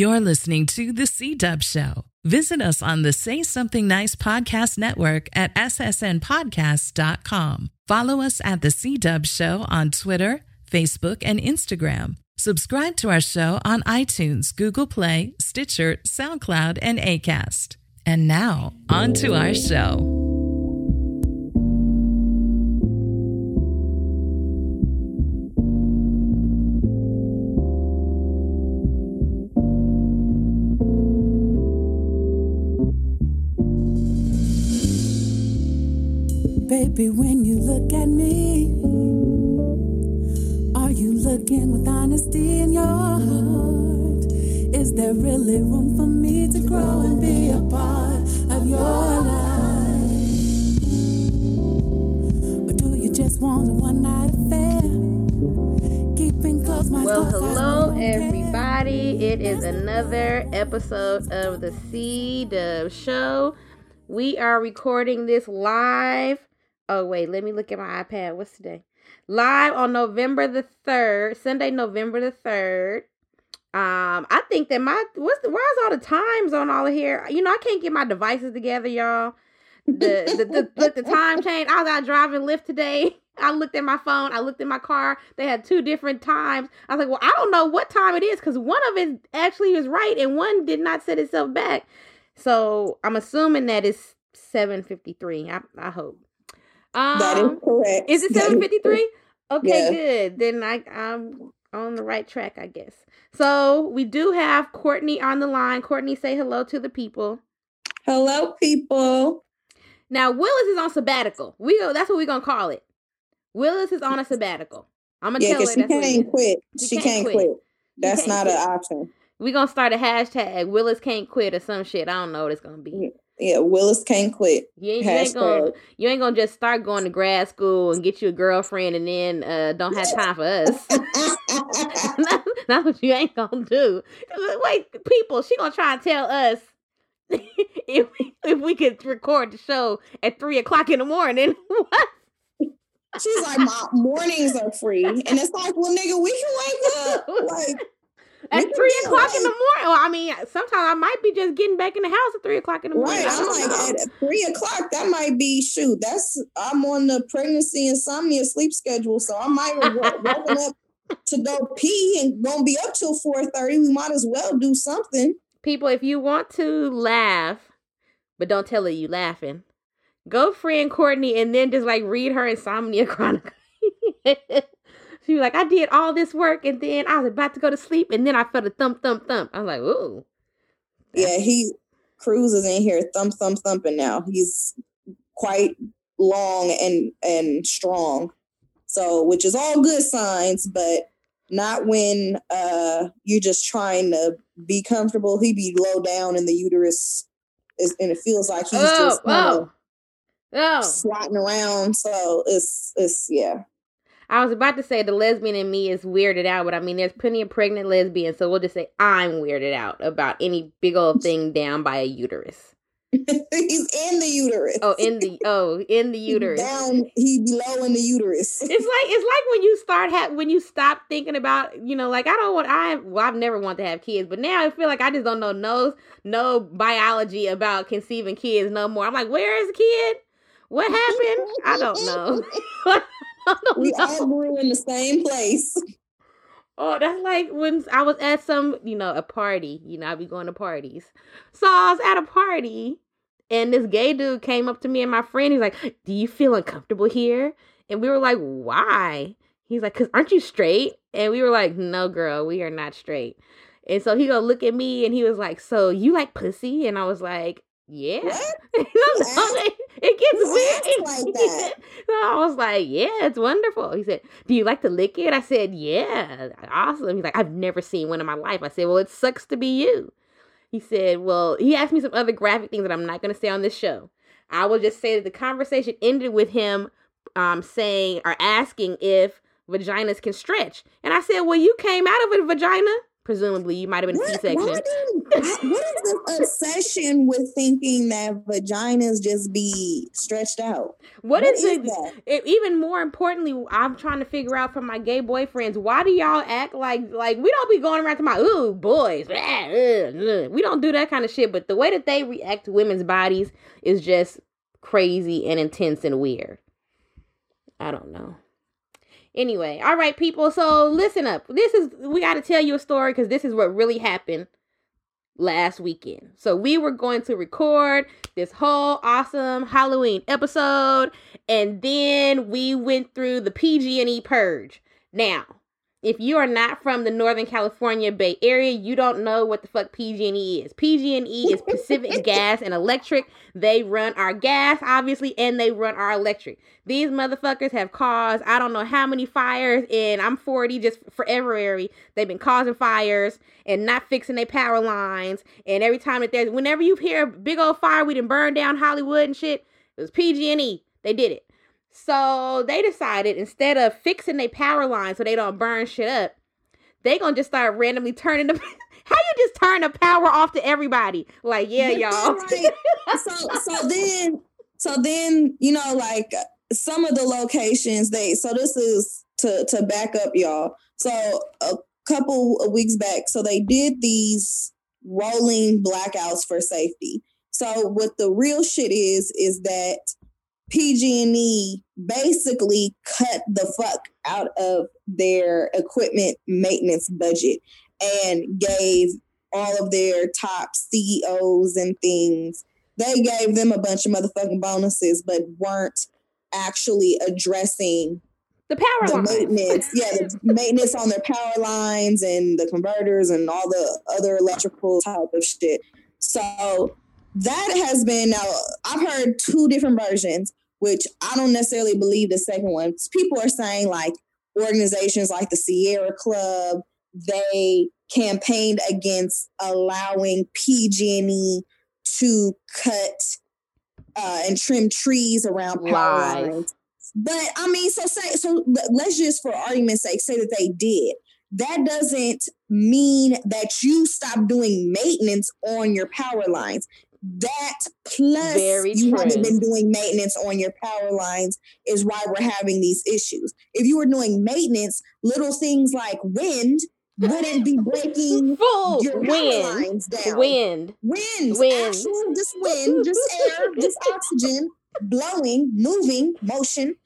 You're listening to The C-Dub Show. Visit us on the Say Something Nice Podcast Network at ssnpodcast.com. Follow us at The C-Dub Show on Twitter, Facebook, and Instagram. Subscribe to our show on iTunes, Google Play, Stitcher, SoundCloud, and Acast. And now, on to our show. Baby, when you look at me, are you looking with honesty in your heart? Is there really room for me to grow and be a part of your life? Or do you just want a one-night affair? Keeping close my thoughts. Well, hello, everybody. It is another episode of the C-Dub Show. We are recording this live. Oh, wait, let me look at my iPad. What's today? Live on November the 3rd, Sunday, November the 3rd. I think that where's all the times on all of here? You know, I can't get my devices together, y'all. The time change. I was out driving Lyft today. I looked at my phone. I looked at my car. They had two different times. I was like, well, I don't know what time it is because one of it actually was right and one did not set itself back. So I'm assuming that it's 7:53. I hope. That is correct. Is it 7:53? Okay, yeah. Good. Then I'm on the right track, I guess. So we do have Courtney on the line. Courtney, say hello to the people. Hello, people. Now Willis is on sabbatical. That's what we're gonna call it. Willis is on a sabbatical. I'm gonna tell her she can't quit. She can't quit. That's not an option. We're going to start a hashtag, Willis Can't Quit, or some shit. I don't know what it's going to be. Yeah, Willis Can't Quit. You ain't going to just start going to grad school and get you a girlfriend and then don't have time for us. That's what you ain't going to do. Wait, people, she going to try and tell us if we could record the show at 3 o'clock in the morning. What? She's like, my mornings are free. And it's like, well, nigga, we can wake up. Like, at 3 o'clock in the morning. Well, I mean, sometimes I might be just getting back in the house at 3 o'clock in the morning. Right. I'm like, at 3 o'clock, that might be, shoot, I'm on the pregnancy insomnia sleep schedule, so I might woken up to go pee and won't be up till 4:30. We might as well do something. People, if you want to laugh, but don't tell her you laughing, go friend Courtney and then just like read her insomnia chronicle. She was like, I did all this work and then I was about to go to sleep and then I felt a thump, thump, thump. I was like, ooh. Yeah, he cruises in here thump, thump, thumping now. He's quite long and strong. So, which is all good signs, but not when you're just trying to be comfortable. He be low down in the uterus and it feels like he's just swatting around. So it's yeah. I was about to say the lesbian in me is weirded out, but I mean, there's plenty of pregnant lesbians, so we'll just say I'm weirded out about any big old thing down by a uterus. He's in the uterus. In the uterus. Down, he below in the uterus. It's like when you stop thinking about, you know, like I've never wanted to have kids, but now I feel like I just don't know no biology about conceiving kids no more. I'm like, where is the kid? What happened? I don't know. We all grew in the same place. Oh, that's like when I was at a party. You know, I be going to parties. So I was at a party and this gay dude came up to me and my friend. He's like, do you feel uncomfortable here? And we were like, why? He's like, because aren't you straight? And we were like, no, girl, we are not straight. And so he gonna look at me and he was like, so you like pussy? And I was like, yeah. It gets weird like that. So I was like, yeah, it's wonderful. He said, do you like to lick it? I said, yeah, awesome. He's like, I've never seen one in my life. I said, well, it sucks to be you. He said, well, he asked me some other graphic things that I'm not going to say on this show. I will just say that the conversation ended with him saying or asking if vaginas can stretch. And I said, well, you came out of a vagina. Presumably, you might have been a C-section. What is this obsession with thinking that vaginas just be stretched out? What is that? Even more importantly, I'm trying to figure out from my gay boyfriends, why do y'all act like we don't be going around to my, ooh, boys. Blah, we don't do that kind of shit, but the way that they react to women's bodies is just crazy and intense and weird. I don't know. Anyway, all right, people. So listen up. We got to tell you a story because this is what really happened last weekend. So we were going to record this whole awesome Halloween episode, and then we went through the PG&E purge. Now, if you are not from the Northern California Bay Area, you don't know what the fuck PG&E is. PG&E is Pacific Gas and Electric. They run our gas, obviously, and they run our electric. These motherfuckers have caused, I don't know how many fires, and I'm 40, just forever. They've been causing fires and not fixing their power lines. And every time that there's, whenever you hear a big old fire, we done burned down Hollywood and shit, it was PG&E. They did it. So they decided instead of fixing their power line so they don't burn shit up, they gonna just start randomly turning the how you just turn the power off to everybody? Like, yeah, y'all. Like, so then, you know, like some of the locations so this is to back up, y'all. So a couple of weeks back, so they did these rolling blackouts for safety. So what the real shit is that PG&E basically cut the fuck out of their equipment maintenance budget and gave all of their top CEOs and things, they gave them a bunch of motherfucking bonuses, but weren't actually addressing the power maintenance. Yeah, the maintenance on their power lines and the converters and all the other electrical type of shit. So that has been, now I've heard two different versions, which I don't necessarily believe the second one. People are saying like organizations like the Sierra Club, they campaigned against allowing PG&E to cut and trim trees around power lines. But I mean, so let's just for argument's sake say that they did. That doesn't mean that you stop doing maintenance on your power lines. That plus you haven't been doing maintenance on your power lines is why we're having these issues. If you were doing maintenance, little things like wind wouldn't be breaking your power lines down. Actual just wind, just air, just oxygen, blowing, moving, motion,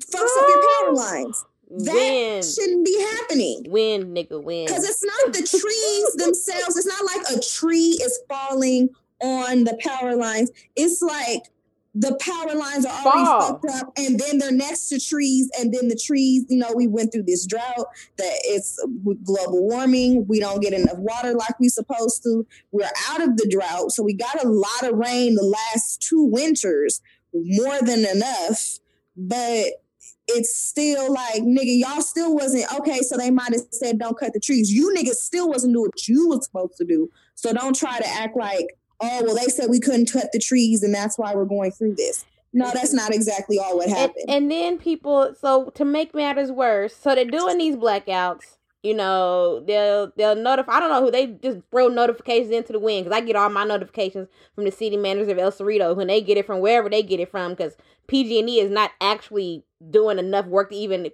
fucks up your power lines. That shouldn't be happening. Wind. Because it's not the trees themselves. It's not like a tree is falling on the power lines. It's like the power lines are already fucked up, and then they're next to trees, and then the trees, you know, we went through this drought that it's global warming. We don't get enough water like we supposed to. We're out of the drought, so we got a lot of rain the last two winters, more than enough, but it's still like, nigga, y'all still wasn't, okay, so they might have said don't cut the trees. You niggas still wasn't doing what you was supposed to do, so don't try to act like, oh, well, they said we couldn't cut the trees, and that's why we're going through this. No, that's not exactly all what happened. And then people, so to make matters worse, so they're doing these blackouts, you know, they'll notify, I don't know who, they just throw notifications into the wind, because I get all my notifications from the city managers of El Cerrito, when they get it from wherever they get it from, because PG&E is not actually doing enough work to even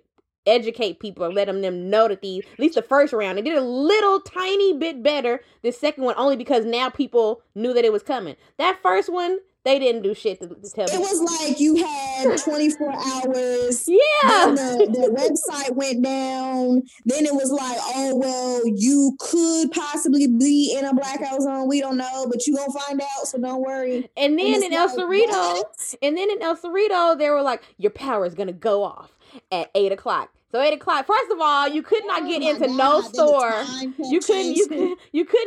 educate people or let them know that these, at least the first round, they did a little tiny bit better. The second one, only because now people knew that it was coming. That first one, they didn't do shit to tell me. It was like you had 24 hours. Yeah. Then the website went down. Then it was like, oh, well, you could possibly be in a blackout zone. We don't know, but you gonna find out, so don't worry. And then in El Cerrito, they were like, your power is gonna go off at 8:00. So 8:00. First of all, you could not get into no store. You couldn't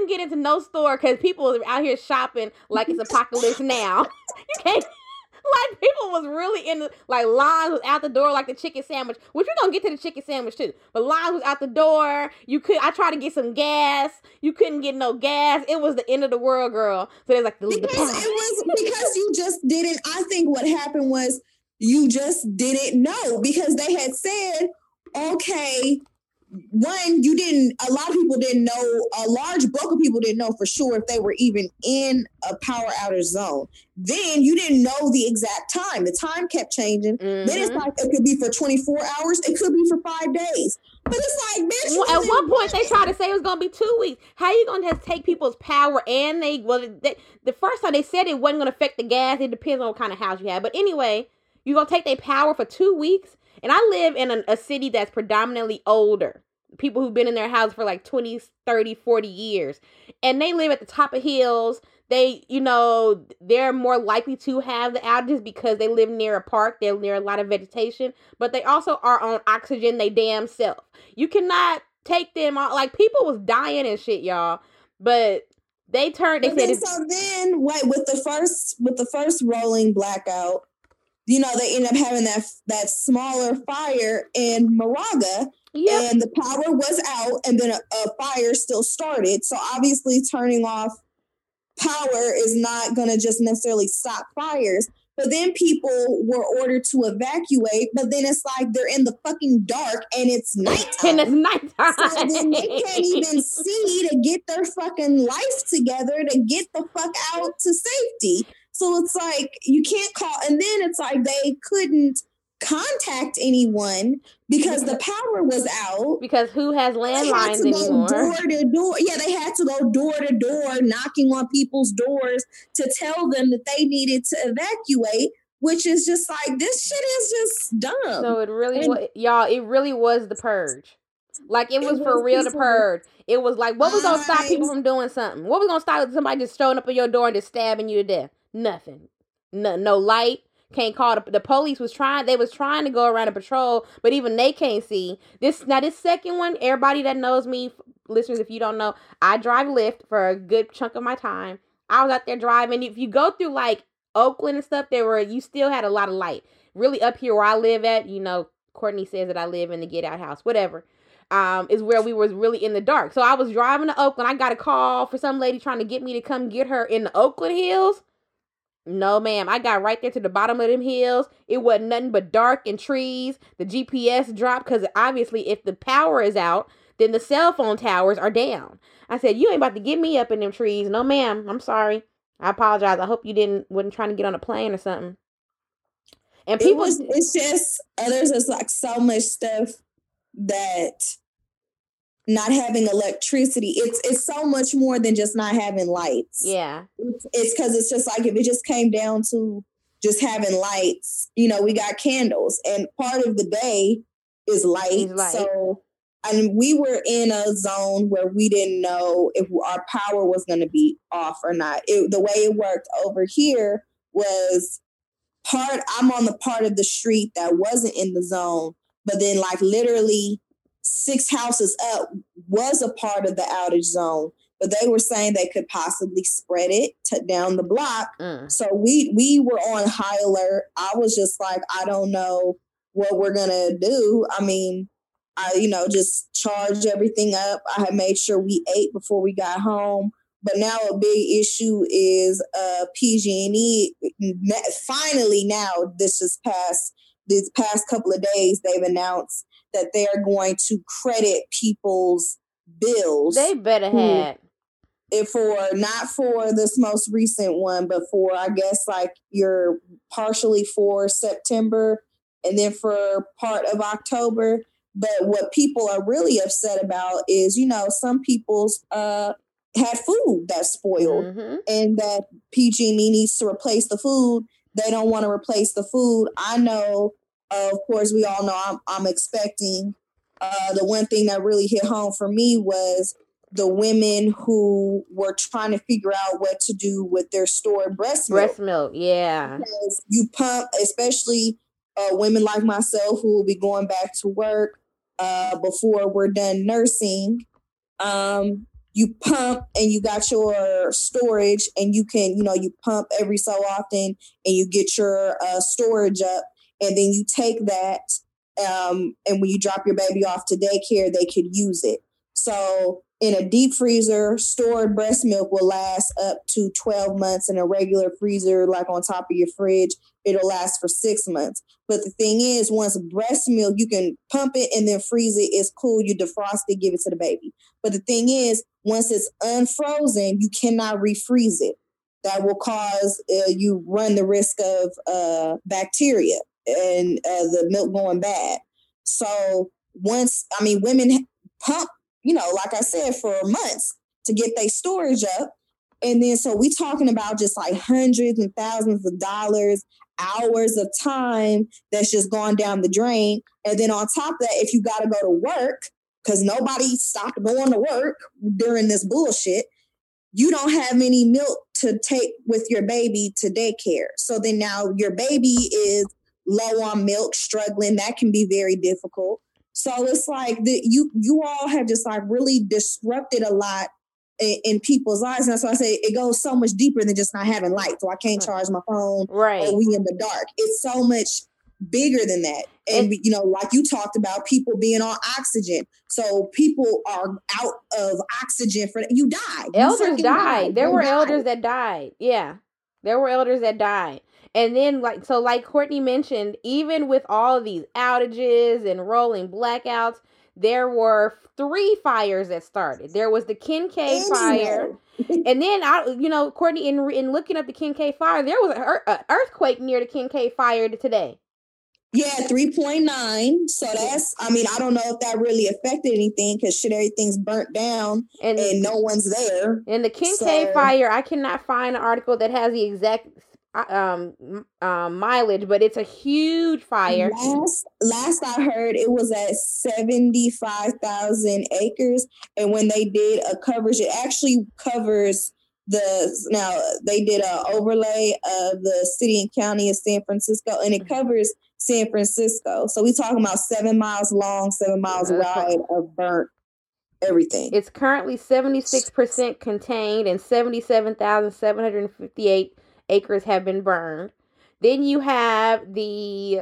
get into no store because people were out here shopping like it's apocalypse now. You can't. Like, people was really in the, like, lines was out the door, like the chicken sandwich, which we're gonna get to the chicken sandwich too, but lines was out the door. I tried to get some gas. You couldn't get no gas. It was the end of the world, girl. So there's like because you just didn't. I think what happened was you just didn't know, because they had said, okay, one, you didn't, a lot of people didn't know, a large bulk of people didn't know for sure if they were even in a power outage zone. Then you didn't know the exact time. The time kept changing. Mm-hmm. Then it's like, it could be for 24 hours. It could be for 5 days. But it's like, bitch. Well, at one point, they tried to say it was going to be 2 weeks. How are you going to just take people's power? And they the first time they said it wasn't going to affect the gas. It depends on what kind of house you have. But anyway, you're going to take their power for 2 weeks. And I live in a city that's predominantly older. People who've been in their house for like 20, 30, 40 years. And they live at the top of hills. They, you know, they're more likely to have the outages because they live near a park. They're near a lot of vegetation. But they also are on oxygen they damn self. You cannot take them out. Like, people was dying and shit, y'all. But they turned. They said, so then, wait, with the first rolling blackout, you know, they end up having that smaller fire in Moraga. Yep. And the power was out, and then a fire still started. So obviously turning off power is not going to just necessarily stop fires. But then people were ordered to evacuate, but then it's like they're in the fucking dark and it's nighttime. And it's nighttime. So then they can't even see to get their fucking life together to get the fuck out to safety. So it's like you can't call. And then it's like they couldn't contact anyone because the power was out. Because who has landlines anymore? Door to door. Yeah, they had to go door to door, knocking on people's doors to tell them that they needed to evacuate, which is just like, this shit is just dumb. So it really was, y'all, it really was the purge. Like, it was for real the purge. It was like, what was going to stop people from doing something? What was going to stop somebody just showing up at your door and just stabbing you to death? Nothing. No light. Can't call the police. They was trying to go around a patrol, but even they can't see this. Now this second one, everybody that knows me, listeners, if you don't know, I drive Lyft for a good chunk of my time. I was out there driving. If you go through like Oakland and stuff, you still had a lot of light. Really up here where I live at, you know, Courtney says that I live in the get out house, whatever. Is where we was really in the dark. So I was driving to Oakland. I got a call for some lady trying to get me to come get her in the Oakland Hills. No, ma'am. I got right there to the bottom of them hills. It wasn't nothing but dark and trees. The GPS dropped because obviously if the power is out, then the cell phone towers are down. I said, you ain't about to get me up in them trees. No, ma'am. I'm sorry. I apologize. I hope you wasn't trying to get on a plane or something. And people... It's just... There's just like so much stuff that... Not having electricity, it's so much more than just not having lights. Yeah. It's because it's just like, if it just came down to just having lights, you know, we got candles and part of the day is light. So, and we were in a zone where we didn't know if our power was going to be off or not. The way it worked over here was I'm on the part of the street that wasn't in the zone, but then like literally 6 houses up was a part of the outage zone, but they were saying they could possibly spread it down the block. So we were on high alert. I was just like, I don't know what we're going to do. I mean, just charged everything up. I had made sure we ate before we got home. But now a big issue is PG&E. Finally now, these past couple of days, they've announced that they are going to credit people's bills. They better have. Not for this most recent one, but for, I guess, like you're partially for September and then for part of October. But what people are really upset about is, you know, some people's had food that's spoiled and that PG&E needs to replace the food. They don't want to replace the food. I know. Of course, we all know I'm expecting. The one thing that really hit home for me was the women who were trying to figure out what to do with their stored breast milk. Breast milk, yeah. Because you pump, especially women like myself who will be going back to work before we're done nursing. You pump and you got your storage and you can, you know, you pump every so often and you get your storage up. And then you take that, and when you drop your baby off to daycare, they could use it. So in a deep freezer, stored breast milk will last up to 12 months. In a regular freezer, like on top of your fridge, it'll last for 6 months. But the thing is, once breast milk, you can pump it and then freeze it. It's cool. You defrost it, give it to the baby. But the thing is, once it's unfrozen, you cannot refreeze it. That will cause, you run the risk of bacteria and the milk going bad. So once, I mean, women pump, you know, like I said, for months to get their storage up. And then, so we talking about just like hundreds and thousands of dollars, hours of time that's just gone down the drain. And then on top of that, if you got to go to work, because nobody stopped going to work during this bullshit, you don't have any milk to take with your baby to daycare. So then now your baby is low on milk, struggling. That can be very difficult. So it's like you all have just like really disrupted a lot in people's lives. And that's why I say it goes so much deeper than just not having lights. So I can't charge my phone. Right. Or we in the dark. It's so much bigger than that. And, you know, like you talked about people being on oxygen. So people are out of oxygen for you die. Elders died. There were elders that died. Yeah. There were elders that died. And then, like Courtney mentioned, even with all of these outages and rolling blackouts, there were 3 fires that started. There was the Kincaid fire. And then, Courtney, in looking up the Kincaid fire, there was an earthquake near the Kincaid fire today. Yeah, 3.9. So that's, I mean, I don't know if that really affected anything because shit, everything's burnt down and no one's there. And the Kincaid fire, I cannot find an article that has the exact mileage, but it's a huge fire. Last I heard, it was at 75,000 acres, and when they did a coverage, it actually covers they did a overlay of the city and county of San Francisco, and it covers San Francisco. So we talking about 7 miles long, 7 miles wide of burnt everything. It's currently 76% contained, and 77,758 acres have been burned. Then you have the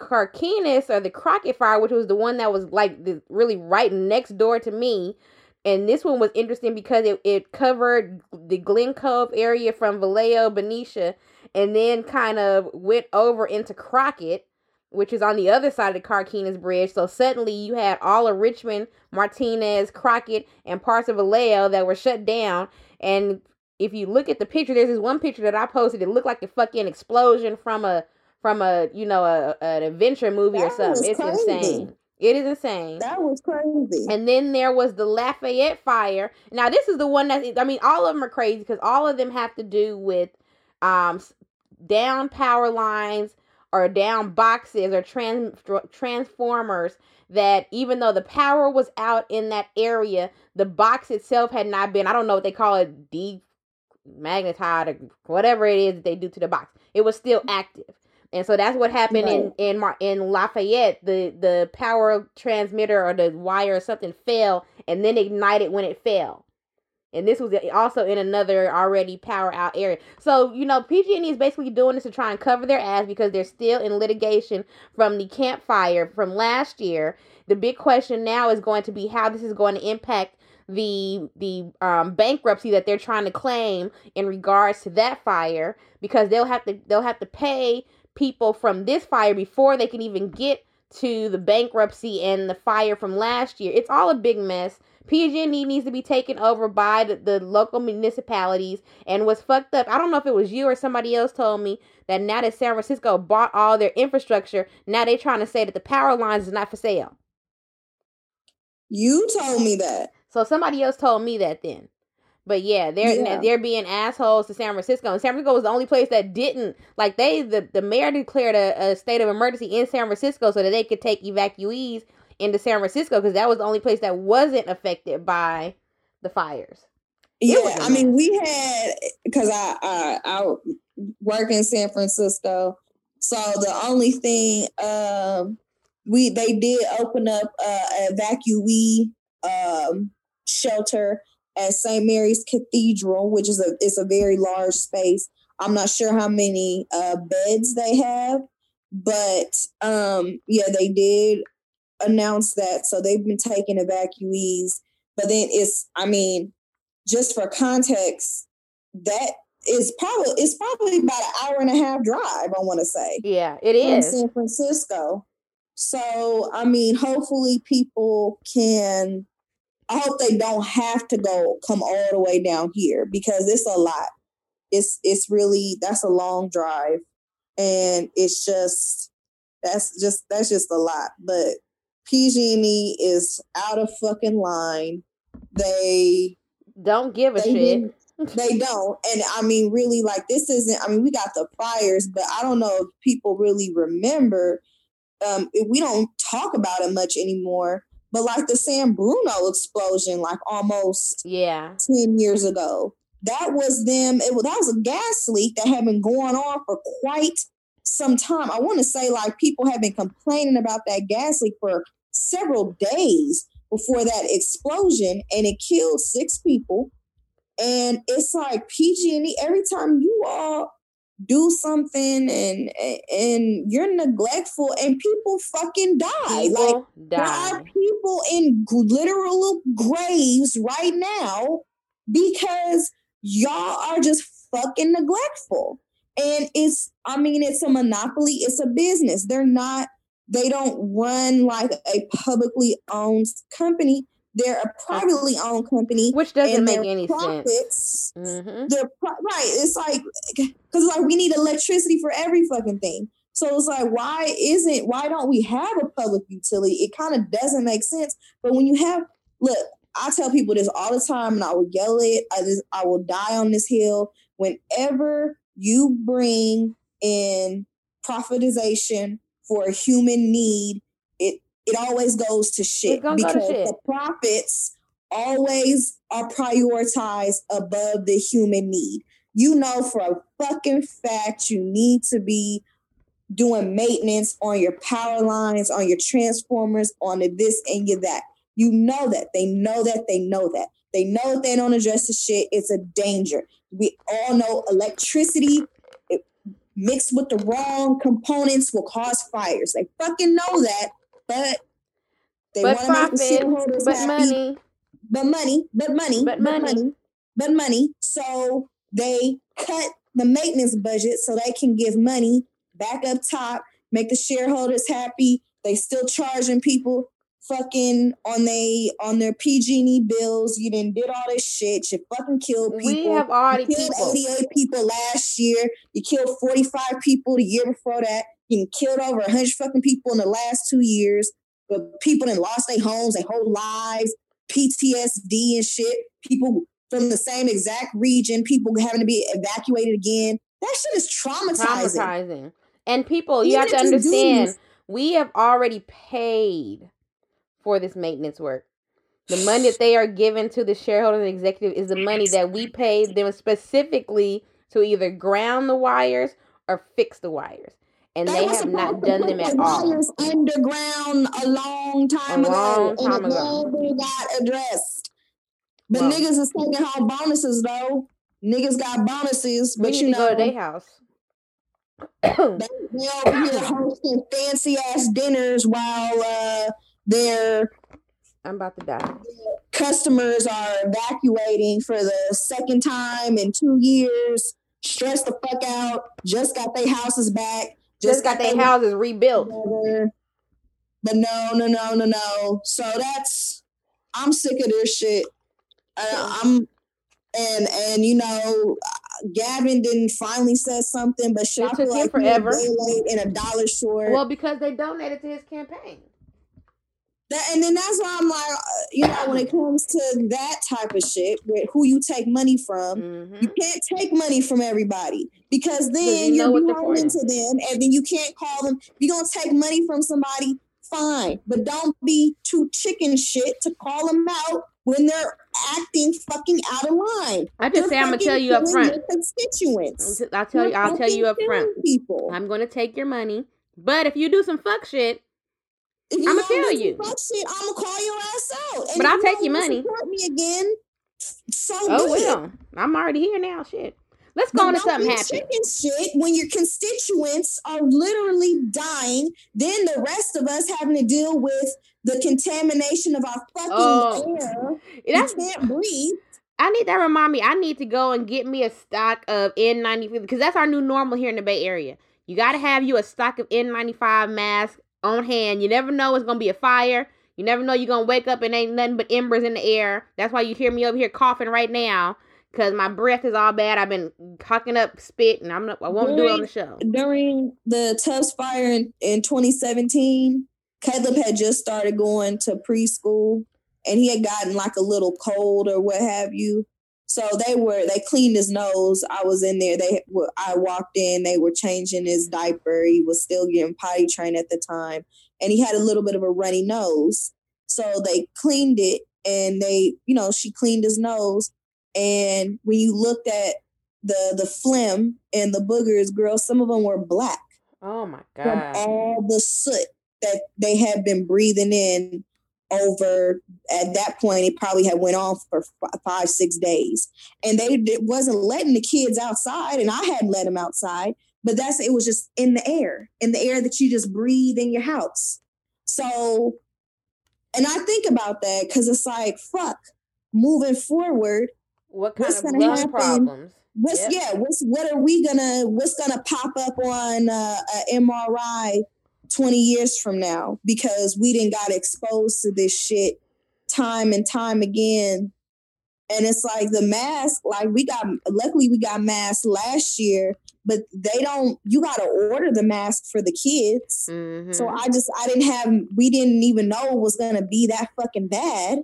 Carquinez or the Crockett fire, which was the one that was like really right next door to me. And this one was interesting because it covered the Glen Cove area from Vallejo, Benicia, and then kind of went over into Crockett, which is on the other side of the Carquinez Bridge. So suddenly you had all of Richmond, Martinez, Crockett, and parts of Vallejo that were shut down. And if you look at the picture, there's this one picture that I posted. It looked like a fucking explosion from an adventure movie or something. It's insane. It is insane. That was crazy. And then there was the Lafayette fire. Now, this is the one all of them are crazy because all of them have to do with down power lines or down boxes or transformers that even though the power was out in that area, the box itself had not been, I don't know what they call it, demagnetized or whatever it is that they do to the box. It was still active. And so that's what happened in Lafayette. The power transmitter or the wire or something fell and then ignited when it fell. And this was also in another already power out area. So, PG&E is basically doing this to try and cover their ass because they're still in litigation from the Camp Fire from last year. The big question now is going to be how this is going to impact the bankruptcy that they're trying to claim in regards to that fire, because they'll have to pay people from this fire before they can even get to the bankruptcy and the fire from last year. It's all a big mess. PG&E needs to be taken over by the local municipalities. And what's fucked up, I don't know if it was you or somebody else told me that now that San Francisco bought all their infrastructure, now they're trying to say that the power lines is not for sale. You told me that. So somebody else told me that then. But yeah, they're being assholes to San Francisco. And San Francisco was the only place that didn't. Like the mayor declared a state of emergency in San Francisco so that they could take evacuees into San Francisco, because that was the only place that wasn't affected by the fires. Yeah, I mean, we had, because I work in San Francisco, so the only thing they did open up an evacuee shelter at St. Mary's Cathedral, which is it's a very large space. I'm not sure how many beds they have, but they did announce that. So they've been taking evacuees But then it's, I mean, just for context, that is probably, it's probably about an hour and a half drive, I want to say. Yeah, it is. From San Francisco. So, I mean, hopefully people can, I hope they don't have to go, come all the way down here, because it's a lot. It's really, that's a long drive. And it's just, that's just a lot. But PG&E is out of fucking line. They don't give a shit. They don't. And I mean, really, like, this isn't, I mean, we got the fires, but I don't know if people really remember. We don't talk about it much anymore, but like the San Bruno explosion, like almost 10 years ago, that was them. That was a gas leak that had been going on for quite some time. I want to say, like, people have been complaining about that gas leak for several days before that explosion, and it killed 6 people. And it's like PG&E, every time you all do something and you're neglectful and people fucking die. People like die. There are people in literal graves right now because y'all are just fucking neglectful. And it's, I mean, it's a monopoly. It's a business. They don't run like a publicly owned company. They're a privately owned company, which doesn't make any sense. Mm-hmm. Right. It's like, because like we need electricity for every fucking thing. So it's like, why don't we have a public utility? It kind of doesn't make sense. But when you have, look, I tell people this all the time, and I will yell it. I will die on this hill. Whenever you bring in profitization for a human need, it always goes to shit, because the profits always are prioritized above the human need. You know for a fucking fact you need to be doing maintenance on your power lines, on your transformers, on the this and your that. You know that. They know that. They know that. They know if they don't address the shit, it's a danger. We all know electricity mixed with the wrong components will cause fires. They fucking know that. But they want to make the shareholders happy. But money. So they cut the maintenance budget so they can give money back up top, make the shareholders happy. They still charging people fucking on their PG&E bills. You done did all this shit. You fucking killed people. We have already killed 88 people last year. You killed 45 people the year before that. You killed over 100 fucking people in the last 2 years. But people done lost their homes, their whole lives, PTSD and shit. People from the same exact region, people having to be evacuated again. That shit is traumatizing. And people, you have to understand, we have already paid for this maintenance work. The money that they are given to the shareholders and executive is the money that we paid them specifically to either ground the wires or fix the wires. And they have not done them at all. Was underground a long time ago. And it never got addressed. But niggas is taking home bonuses, though. Niggas got bonuses, but you know. Go to their house. They over here hosting fancy ass dinners while their customers are evacuating for the second time in 2 years. Stressed the fuck out. Just got their houses back. Just got their houses rebuilt. But no. So that's, I'm sick of this shit. And you know, Gavin didn't finally say something, but shit took him forever. Late and $1 short. Well, because they donated to his campaign. And then that's why I'm like, you know, when it comes to that type of shit, with who you take money from, you can't take money from everybody, because then you're beholden to them, and then you can't call them. You're going to take money from somebody, fine, but don't be too chicken shit to call them out when they're acting fucking out of line. I just say, I'm going to tell you up front. Constituents. I'll tell you up front. People. I'm going to take your money, but if you do some fuck shit, I'm gonna tell you. Fuck shit, I'm gonna call your ass out. And but I'll take your money. Support me again. So good. Well, I'm already here now. Shit. Let's go on to something happy. Chicken shit, when your constituents are literally dying, then the rest of us having to deal with the contamination of our fucking air. You can't breathe. I need that. Remind me. I need to go and get me a stock of N95 because that's our new normal here in the Bay Area. You got to have you a stock of N95 masks on hand. You never know it's going to be a fire. You never know you're going to wake up and ain't nothing but embers in the air. That's why you hear me over here coughing right now because my breath is all bad. I've been cocking up spit and I won't do it on the show. During the Tubbs fire in 2017, Caleb had just started going to preschool. And he had gotten like a little cold or what have you. So they cleaned his nose. I was in there. I walked in. They were changing his diaper. He was still getting potty trained at the time. And he had a little bit of a runny nose. So they cleaned it and she cleaned his nose. And when you looked at the phlegm and the boogers, girl, some of them were black. Oh my God. From all the soot that they had been breathing in. Over at that point, it probably had went on for 5-6 days, and it wasn't letting the kids outside, and I hadn't let them outside. But it was just in the air that you just breathe in your house. So, and I think about that because it's like, fuck, moving forward, what kind of blood problems? What's gonna pop up on an MRI? 20 years from now, because we didn't got exposed to this shit time and time again. And it's like the mask, like luckily we got masks last year, but you got to order the mask for the kids. Mm-hmm. So we didn't even know it was going to be that fucking bad.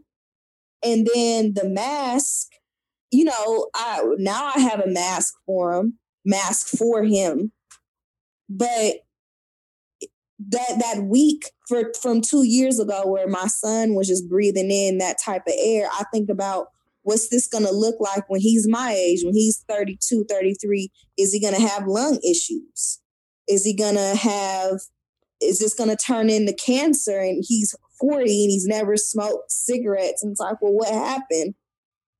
And then the mask, now I have a mask for him, but that week from 2 years ago where my son was just breathing in that type of air, I think about what's this going to look like when he's my age, when he's 32, 33, is he going to have lung issues? Is this going to turn into cancer? And he's 40 and he's never smoked cigarettes. And it's like, well, what happened?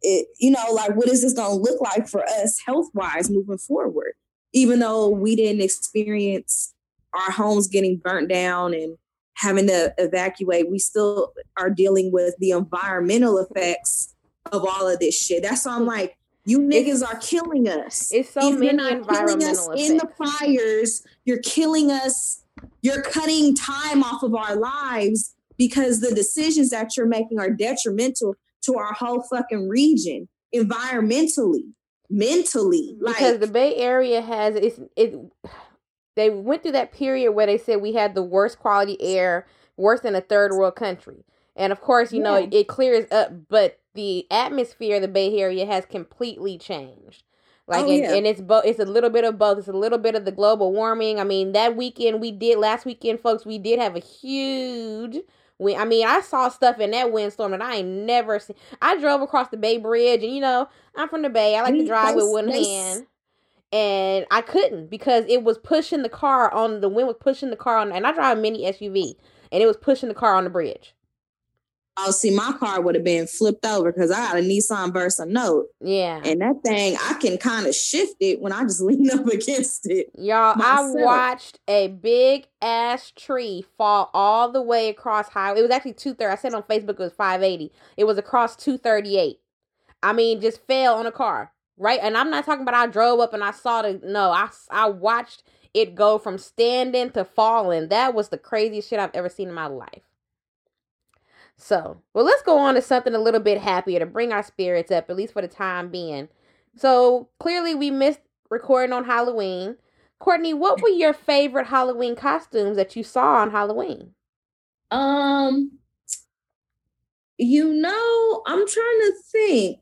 What is this going to look like for us health-wise moving forward? Even though we didn't experience our homes getting burnt down and having to evacuate, we still are dealing with the environmental effects of all of this shit. That's why I'm like, you niggas are killing us. It's so many environmental effects. In the fires, you're killing us. You're cutting time off of our lives because the decisions that you're making are detrimental to our whole fucking region, environmentally, mentally. Because the Bay Area has... They went through that period where they said we had the worst quality air, worse than a third world country. And of course, it clears up, but the atmosphere of the Bay Area has completely changed. And it's a little bit of both. It's a little bit of the global warming. I mean, last weekend, folks, we did have a huge wind. I mean, I saw stuff in that windstorm that I ain't never seen. I drove across the Bay Bridge and, I'm from the Bay. I like to drive with one hand. And I couldn't because it was pushing the car on, the wind was pushing the car on, and I drive a mini SUV, and it was pushing the car on the bridge. Oh, see, my car would have been flipped over because I got a Nissan Versa Note. Yeah. And that thing, I can kind of shift it when I just lean up against it. Y'all, myself. I watched a big ass tree fall all the way across highway. It was actually 230. I said on Facebook it was 580. It was across 238. I mean, just fell on a car. Right, and I'm not talking about I drove up and I saw I watched it go from standing to falling. That was the craziest shit I've ever seen in my life. So, well, let's go on to something a little bit happier to bring our spirits up, at least for the time being. So, clearly we missed recording on Halloween. Courtney, what were your favorite Halloween costumes that you saw on Halloween? I'm trying to think.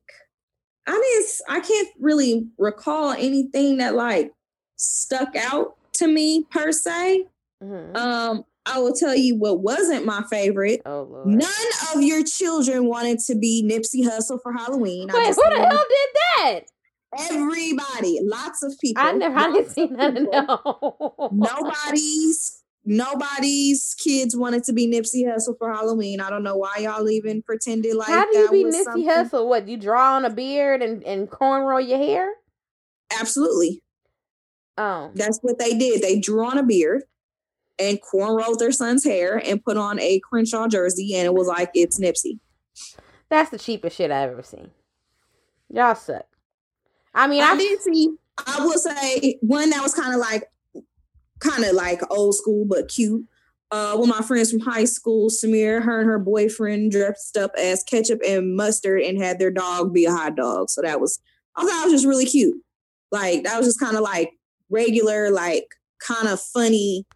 I can't really recall anything that like stuck out to me per se. Mm-hmm. I will tell you what wasn't my favorite. Oh, Lord. None of your children wanted to be Nipsey Hussle for Halloween. Wait, who the hell did that? Everybody, lots of people. I didn't see that. No. Nobody's kids wanted to be Nipsey Hussle for Halloween. I don't know why y'all even pretended like that. How do you be Nipsey Hussle? What, you draw on a beard and cornrow your hair? Absolutely. That's what they did. They drew on a beard and cornrowed their son's hair and put on a Crenshaw jersey, and it was like, it's Nipsey. That's the cheapest shit I've ever seen. Y'all suck. I mean, I did see, I will say, one that was kind of like old school but cute. One of my friends from high school, Samir, her and her boyfriend dressed up as ketchup and mustard and had their dog be a hot dog. So that was, I thought it was just really cute. Like, that was just kind of like regular, like kind of funny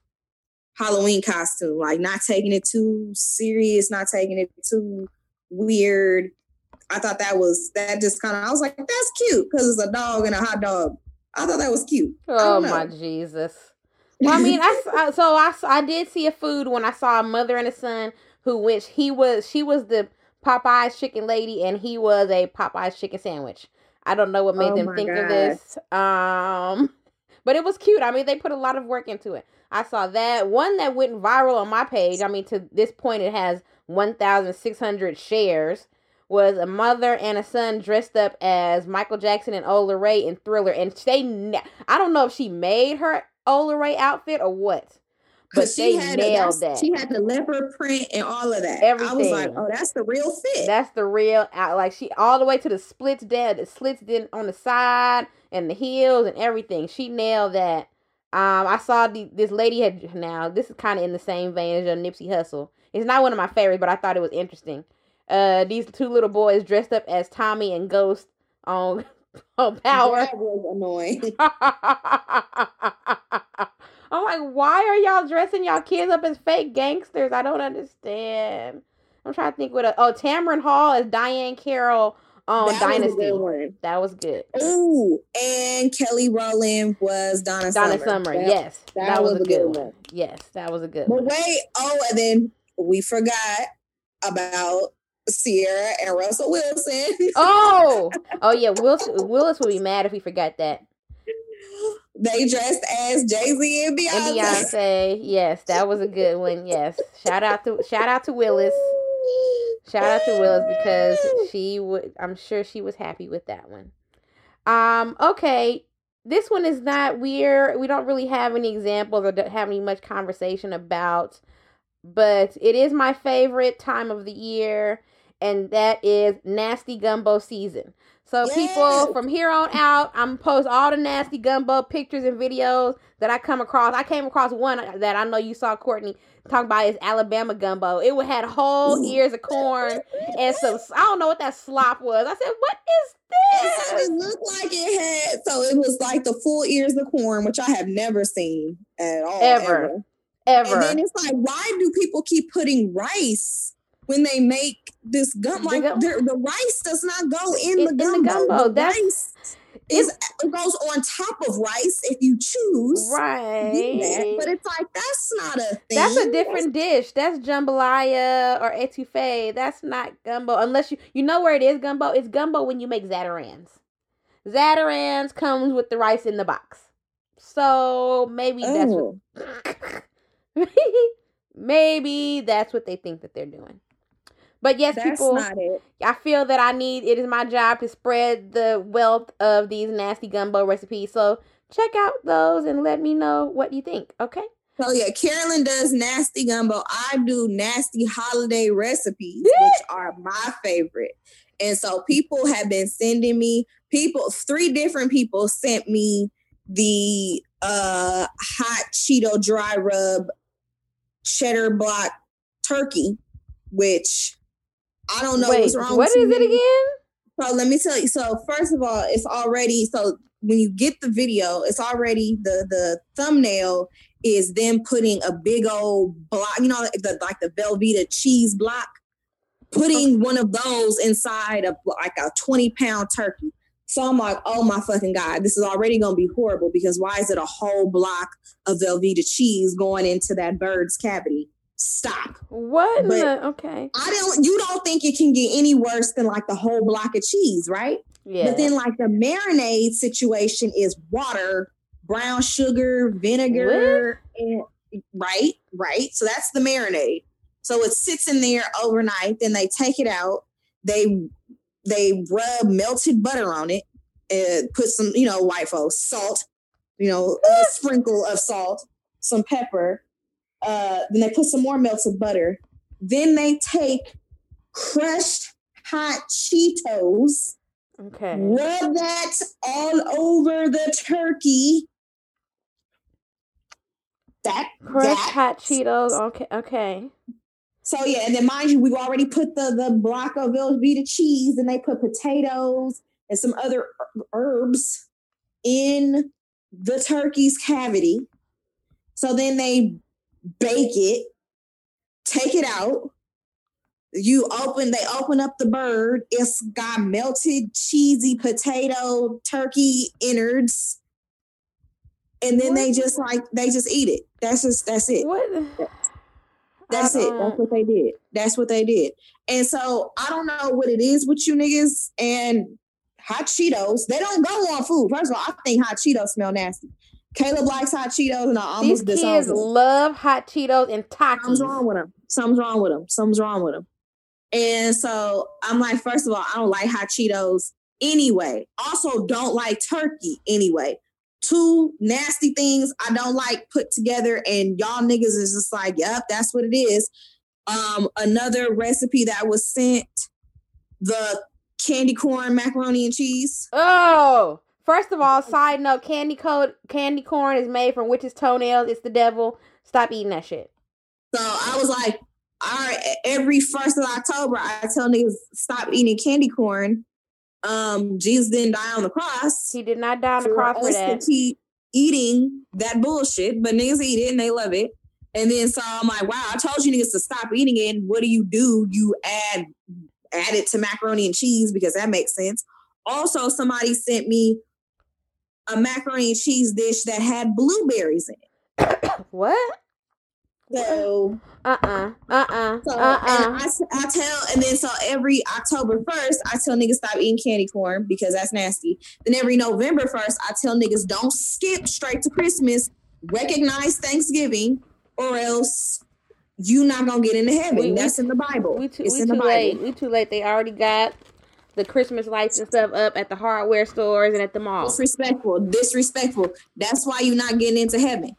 Halloween costume. Like, not taking it too serious, not taking it too weird. I thought that just kind of, I was like, that's cute because it's a dog and a hot dog. I thought that was cute. Oh, my Jesus. Well, I mean, I did see a food when I saw a mother and a son who went. She was the Popeye's chicken lady, and he was a Popeye's chicken sandwich. I don't know what made them think of this, but it was cute. I mean, they put a lot of work into it. I saw that one that went viral on my page. I mean, to this point, it has 1,600 shares. Was a mother and a son dressed up as Michael Jackson and Ola Ray in Thriller, and I don't know if she made her Ola Ray outfit or what, but she nailed that. She had the leopard print and all of that. Everything. I was like, oh, that's the real fit. That's the real out. Like, she all the way to the splits down, the slits on the side and the heels and everything. She nailed that. I saw this lady had, now this is kind of in the same vein as your Nipsey Hussle. It's not one of my favorites, but I thought it was interesting. These two little boys dressed up as Tommy and Ghost on. Oh, Power. That was annoying. I'm like, why are y'all dressing y'all kids up as fake gangsters? I don't understand. I'm trying to think what Tamron Hall as Diane Carroll on Dynasty. That was good. Ooh, and Kelly Rowland was Donna Summer. Yes. That was a good one. Yes, that was a good one. But wait, and then we forgot about Sierra and Russell Wilson. Oh yeah, Willis would be mad if we forgot that. They dressed as Jay-Z and Beyonce. And Beyonce, yes, that was a good one. Yes, shout out to Willis. Shout out to Willis because I'm sure she was happy with that one. Okay, this one is not weird. We don't really have any examples or don't have any much conversation about, but it is my favorite time of the year. And that is nasty gumbo season. So people, from here on out, I'm post all the nasty gumbo pictures and videos that I come across. I came across one that I know you saw, Courtney, talk about is Alabama gumbo. It had whole ears of corn and some, I don't know what that slop was. I said, what is this? It looked like it had, so it was like the full ears of corn, which I have never seen at all. Ever. And then it's like, why do people keep putting rice when they make this gumbo? Like, the rice does not go in the gumbo. It goes on top of rice if you choose. Right. But it's like, that's not a thing. That's a different dish. That's jambalaya or etouffee. That's not gumbo. Unless you know where it is gumbo. It's gumbo when you make zatarans. Zatarans comes with the rice in the box. So maybe that's what... Maybe that's what they think that they're doing. But yes, that's people, not it. I feel that it is my job to spread the wealth of these nasty gumbo recipes. So check out those and let me know what you think. Okay. So yeah, Carolyn does nasty gumbo. I do nasty holiday recipes, which are my favorite. And so people have been sending me three different people sent me the hot Cheeto dry rub cheddar block turkey, which I don't know what's wrong with. What is it again? So let me tell you. So first of all, when you get the video, it's already the thumbnail is them putting a big old block, you know, the Velveeta cheese block, putting one of those inside of like a 20-pound turkey. So I'm like, oh my fucking God, this is already going to be horrible because why is it a whole block of Velveeta cheese going into that bird's cavity? Stop. What? Okay. You don't think it can get any worse than like the whole block of cheese, right? Yeah. But then like the marinade situation is water, brown sugar, vinegar, and, right? So that's the marinade. So it sits in there overnight, then they take it out. They rub melted butter on it. put some, you know, white folks, salt, you know, a sprinkle of salt, some pepper. Then they put some more melted butter. Then they take crushed hot Cheetos. Okay. Rub that all over the turkey. Crushed hot Cheetos. Okay. Okay. So yeah, and then mind you, we've already put the block of Velveeta cheese, and they put potatoes and some other herbs in the turkey's cavity. So then they bake it, take it out. They open up the bird. It's got melted cheesy potato turkey innards. And then they just eat it. That's it. That's it. That's what they did. And so I don't know what it is with you niggas and hot Cheetos. They don't go on food. First of all, I think hot Cheetos smell nasty. Caleb likes hot Cheetos, and I almost disowned him. These kids love hot Cheetos and Takis. Something's wrong with them. And so I'm like, first of all, I don't like hot Cheetos anyway. Also, don't like turkey anyway. Two nasty things I don't like put together, and y'all niggas is just like, yep, that's what it is. Another recipe that was sent, the candy corn macaroni and cheese. Oh, first of all, side note, candy corn is made from witches' toenails. It's the devil. Stop eating that shit. So I was like, all right, every 1st of October, I tell niggas stop eating candy corn. Jesus didn't die on the cross. He did not die on the cross for that. To keep eating that bullshit, but niggas eat it and they love it. And then so I'm like, wow, I told you niggas to stop eating it. And what do? You add it to macaroni and cheese because that makes sense. Also, somebody sent me a macaroni and cheese dish that had blueberries in it. What? So So every October 1st, I tell niggas stop eating candy corn because that's nasty. Then every November 1st, I tell niggas don't skip straight to Christmas. Recognize Thanksgiving, or else you not gonna get into heaven. That's in the Bible. We too late. They already got the Christmas lights and stuff up at the hardware stores and at the mall. Disrespectful. That's why you're not getting into heaven.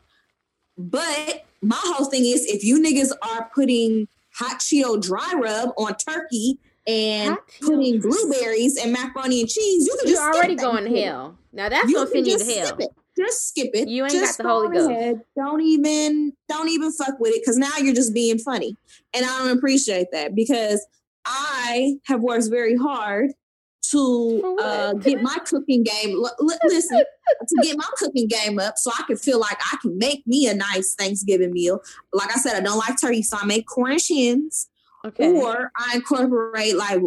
But my whole thing is, if you niggas are putting hot Cheeto dry rub on turkey and putting blueberries and macaroni and cheese, you can just skip that. You're already going to hell. Now that's going to send you to hell. Just skip it. You ain't got the Holy Ghost. Don't even fuck with it, because now you're just being funny. And I don't appreciate that, because I have worked very hard to get my cooking game up so I can feel like I can make me a nice Thanksgiving meal. Like I said, I don't like turkey, so I make corn shins. Okay. Or I incorporate, like,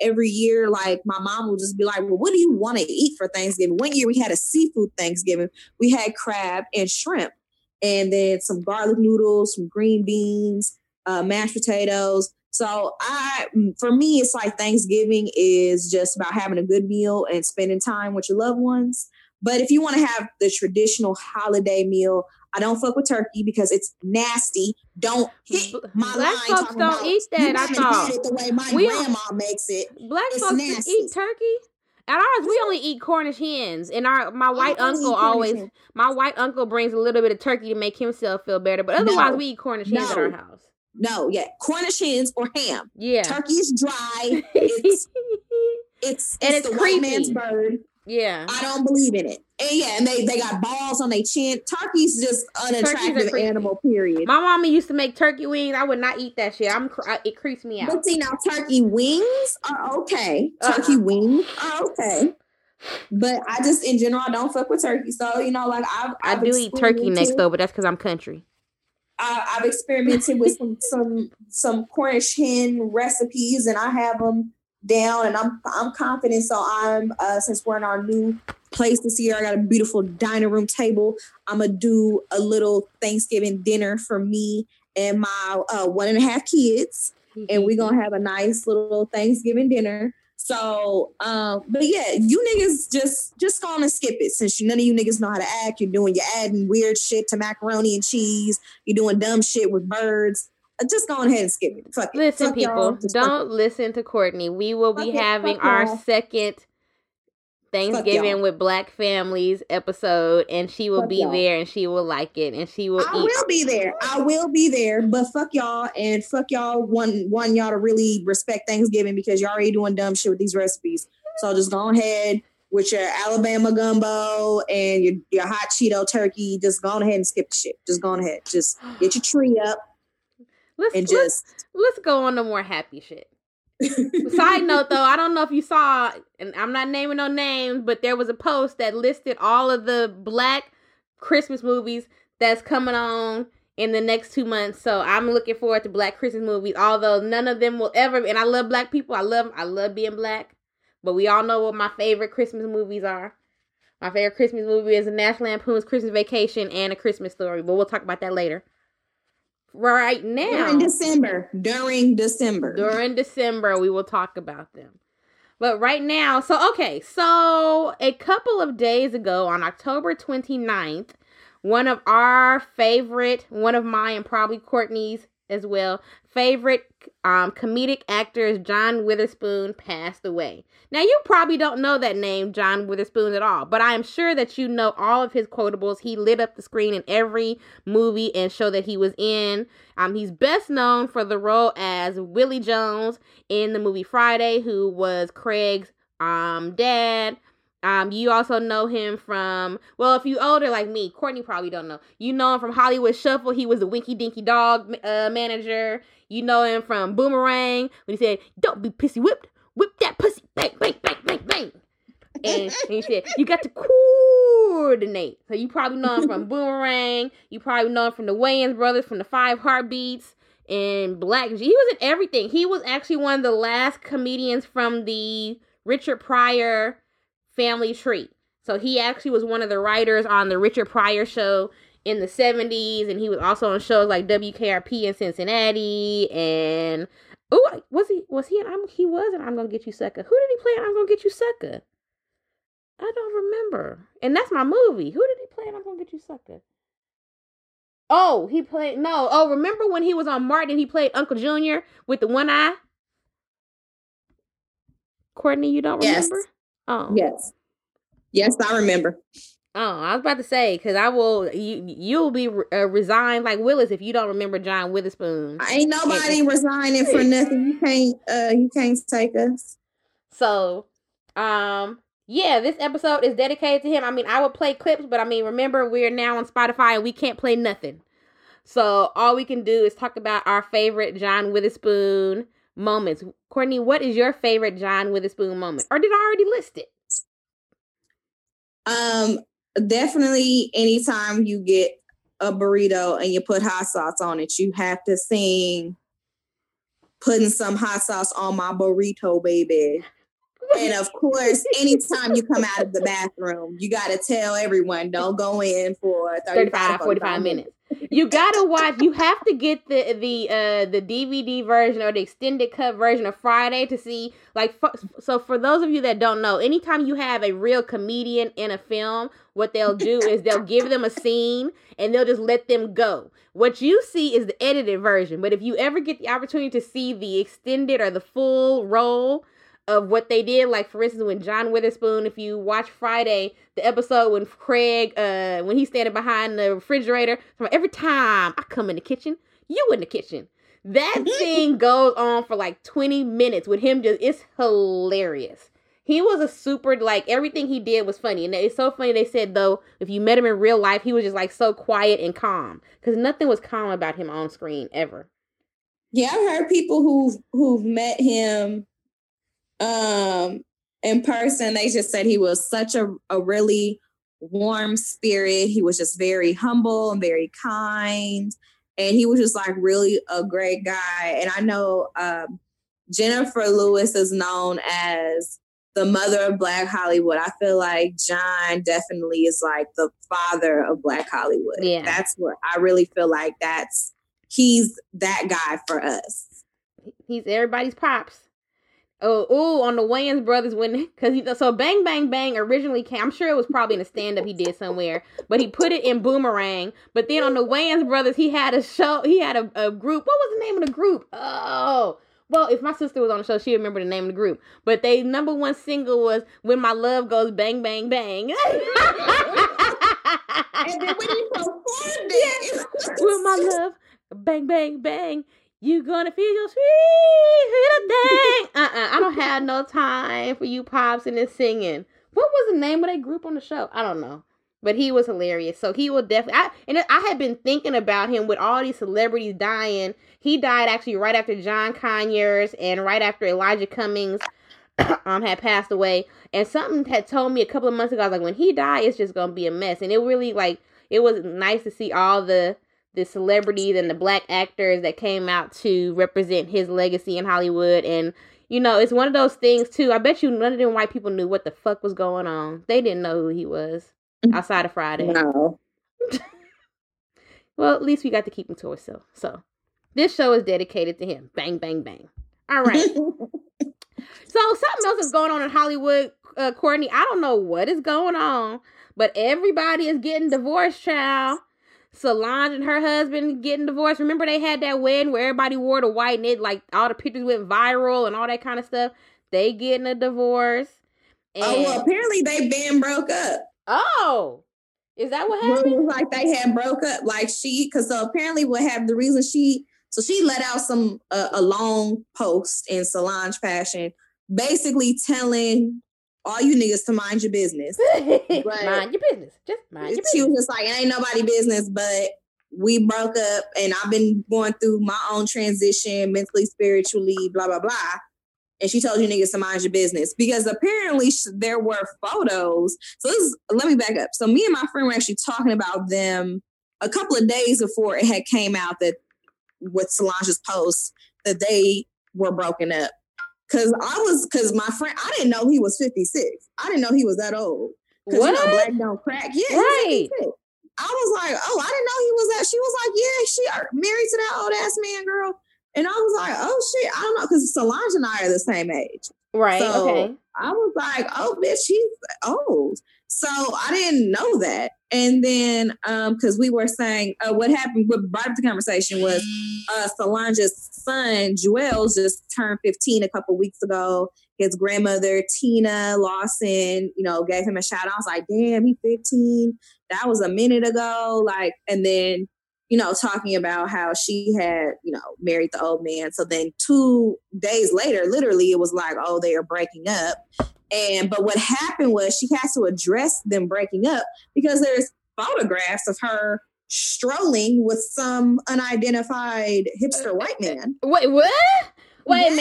every year, like, my mom will just be like, well, what do you want to eat for Thanksgiving? One year we had a seafood Thanksgiving. We had crab and shrimp, and then some garlic noodles, some green beans, mashed potatoes. So for me, it's like Thanksgiving is just about having a good meal and spending time with your loved ones. But if you want to have the traditional holiday meal, I don't fuck with turkey because it's nasty. Don't hit my line. Black folks don't eat that. I thought it the way my grandma makes it. Black folks eat turkey. At ours, we only eat Cornish hens, and my white uncle brings a little bit of turkey to make himself feel better. But otherwise, we eat Cornish hens at our house. No, yeah, Cornish hens or ham. Yeah, turkey is dry. It's the white man's bird. Yeah, I don't believe in it. And yeah, and they got balls on their chin. Turkey's just unattractive animal. Period. My mama used to make turkey wings. I would not eat that shit. It creeps me out. But see, now turkey wings are okay. Turkey wings are okay. But I just, in general, I don't fuck with turkey. So you know, like I do eat turkey necks though, but that's because I'm country. I've experimented with some Cornish hen recipes, and I have them down, and I'm confident. So I'm since we're in our new place this year, I got a beautiful dining room table. I'm gonna do a little Thanksgiving dinner for me and my 1.5 kids, and we're gonna have a nice little Thanksgiving dinner. So, but yeah, you niggas just gonna skip it, since none of you niggas know how to act. You're adding weird shit to macaroni and cheese. You're doing dumb shit with birds. Just go ahead and skip it. Fuck it. Listen, fuck people, don't listen to Courtney. We will be having our second Thanksgiving with Black Families episode, and she will be there, and she will like it, and she will eat. I will be there, but fuck y'all, and fuck y'all want y'all to really respect Thanksgiving because y'all already doing dumb shit with these recipes. So just go ahead with your Alabama gumbo and your hot Cheeto turkey. Just go ahead and skip the shit. Just go ahead. Just get your tree up. Let's go on to more happy shit. Side note though, I don't know if you saw, and I'm not naming no names, but there was a post that listed all of the Black Christmas movies that's coming on in the next 2 months. So I'm looking forward to Black Christmas movies, although none of them will ever, and I love Black people, I love being Black, but we all know what my favorite Christmas movies are. My favorite Christmas movie is National Lampoon's Christmas Vacation and A Christmas Story, but we'll talk about that later. Right now, during December, we will talk about them. But right now, so a couple of days ago on October 29th, one of our favorite, one of mine and probably Courtney's as well, favorite comedic actors, John Witherspoon, passed away. Now, you probably don't know that name, John Witherspoon, at all, but I am sure that you know all of his quotables. He lit up the screen in every movie and show that he was in. He's best known for the role as Willie Jones in the movie Friday, who was Craig's dad. You also know him from, well, if you're older like me, Courtney probably don't know. You know him from Hollywood Shuffle. He was the Winky Dinky Dog manager. You know him from Boomerang when he said, "Don't be pissy whipped. Whip that pussy. Bang, bang, bang, bang, bang." And he said, "You got to coordinate." So you probably know him from Boomerang. You probably know him from the Wayans Brothers, from the 5 Heartbeats. And Black G. He was in everything. He was actually one of the last comedians from the Richard Pryor family tree. So he actually was one of the writers on the Richard Pryor show in the 70s, and he was also on shows like WKRP in Cincinnati, and he was in I'm Gonna Get You Sucka. Who did he play in I'm Gonna Get You Sucka? I don't remember. And that's my movie. Who did he play in I'm Gonna Get You Sucka? Remember when he was on Martin, he played Uncle Junior with the one eye? Courtney, you don't remember? Yes. Oh yes, I remember. Oh, I was about to say because I will. You'll be resigned like Willis if you don't remember John Witherspoon. Ain't nobody resigning for nothing. You can't take us. So, this episode is dedicated to him. I mean, I would play clips, but I mean, remember we're now on Spotify and we can't play nothing. So all we can do is talk about our favorite John Witherspoon moments. Courtney, what is your favorite John Witherspoon moment? Or did I already list it? Definitely anytime you get a burrito and you put hot sauce on it, you have to sing "Putting Some Hot Sauce on My Burrito, Baby." And of course, anytime you come out of the bathroom, you got to tell everyone, don't go in for 45 minutes. You gotta watch. You have to get the DVD version or the extended cut version of Friday to see. So for those of you that don't know, anytime you have a real comedian in a film, what they'll do is they'll give them a scene and they'll just let them go. What you see is the edited version, but if you ever get the opportunity to see the extended or the full roll of what they did, like for instance when John Witherspoon, if you watch Friday, the episode when Craig when he's standing behind the refrigerator, from "Every time I come in the kitchen, you in the kitchen," that scene goes on for like 20 minutes with him. Just, it's hilarious. He was a super, like, everything he did was funny. And it's so funny, they said though, if you met him in real life, he was just like so quiet and calm, because nothing was calm about him on screen ever. Yeah, I've heard people who've met him in person, they just said he was such a really warm spirit. He was just very humble and very kind, and he was just like really a great guy. And I know Jennifer Lewis is known as the mother of Black Hollywood. I feel like John definitely is like the father of Black Hollywood. Yeah, that's what I really feel like. He's that guy for us. He's everybody's pops. Oh, on the Wayans Brothers, because Bang Bang Bang originally came, I'm sure it was probably in a stand-up he did somewhere, but he put it in Boomerang. But then on the Wayans Brothers, he had a show, he had a group. What was the name of the group? Oh, Well, if my sister was on the show, she'd remember the name of the group. But they number one single was When My Love Goes Bang, Bang, Bang. And then when you performed it. With my love, bang, bang, bang. You gonna feel your sweet thing. I don't have no time for you pops and this singing. What was the name of that group on the show? I don't know. But he was hilarious. So he will definitely... I had been thinking about him with all these celebrities dying. He died actually right after John Conyers and right after Elijah Cummings had passed away. And something had told me a couple of months ago, I was like, when he died, it's just going to be a mess. And it really, like, it was nice to see all the celebrities and the black actors that came out to represent his legacy in Hollywood. And, you know, it's one of those things, too. I bet you none of them white people knew what the fuck was going on. They didn't know who he was. Outside of Friday. No. Well, at least we got to keep him to ourselves. So, this show is dedicated to him. Bang, bang, bang. All right. So, something else is going on in Hollywood, Courtney. I don't know what is going on, but everybody is getting divorced, child. Solange and her husband getting divorced. Remember they had that wedding where everybody wore the white and it, like, all the pictures went viral and all that kind of stuff. They getting a divorce. And... Oh, well, apparently they've been broke up. Oh, is that what happened? Like they had broke up, like she, because so apparently what happened, the reason she let out some, a long post in Solange fashion, basically telling all you niggas to mind your business. Mind your business. Just mind your business. She was just like, it ain't nobody business, but we broke up and I've been going through my own transition, mentally, spiritually, blah, blah, blah. And she told you niggas to mind your business because apparently there were photos. So this is, let me back up. So me and my friend were actually talking about them a couple of days before it had came out that with Solange's post that they were broken up. Cause my friend, I didn't know he was 56. I didn't know he was that old. Cause what? You know, black don't crack. Yeah, right. I was like, oh, I didn't know he was that. She was like, yeah, she married to that old ass man, girl. And I was like, oh, shit, I don't know, because Solange and I are the same age. Right, so okay. I was like, oh, bitch, she's old. So I didn't know that. And then, because we were saying, what happened, what brought up the conversation was Solange's son, Joel, just turned 15 a couple weeks ago. His grandmother, Tina Lawson, you know, gave him a shout out. I was like, damn, he's 15. That was a minute ago. Like, and then, you know, talking about how she had, you know, married the old man. So then 2 days later, literally, it was like, oh, they are breaking up. But what happened was she has to address them breaking up because there's photographs of her strolling with some unidentified hipster white man. Wait, what? Wait a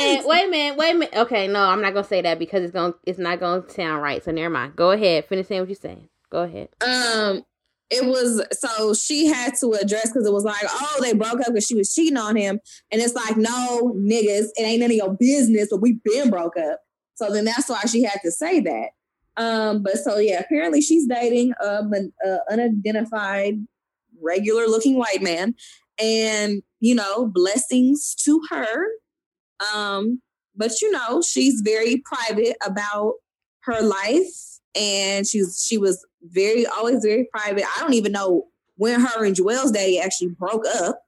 minute. Okay, no, I'm not going to say that because it's not going to sound right. So never mind. Go ahead. Finish saying what you're saying. Go ahead. It was, so she had to address because it was like, oh, they broke up because she was cheating on him. And it's like, no, niggas, it ain't none of your business, but we've been broke up. So then that's why she had to say that. But so, yeah, apparently she's dating an unidentified, regular-looking white man. And, you know, blessings to her. But, you know, she's very private about her life. And she was always very private. I don't even know when her and Joel's daddy actually broke up,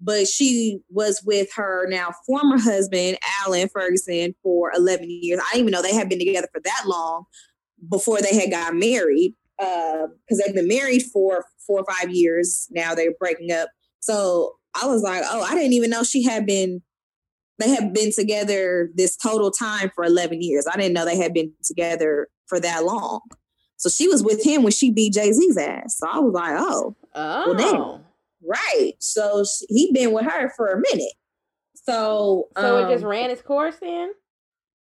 but she was with her now former husband, Alan Ferguson, for 11 years. I didn't even know they had been together for that long before they had got married, because they've been married for 4 or 5 years. Now they're breaking up. So I was like, oh, I didn't even know they had been together this total time for 11 years. I didn't know they had been together for that long. So she was with him when she beat Jay-Z's ass. So I was like, oh. Well, damn. Right. So he been with her for a minute. So it just ran its course then?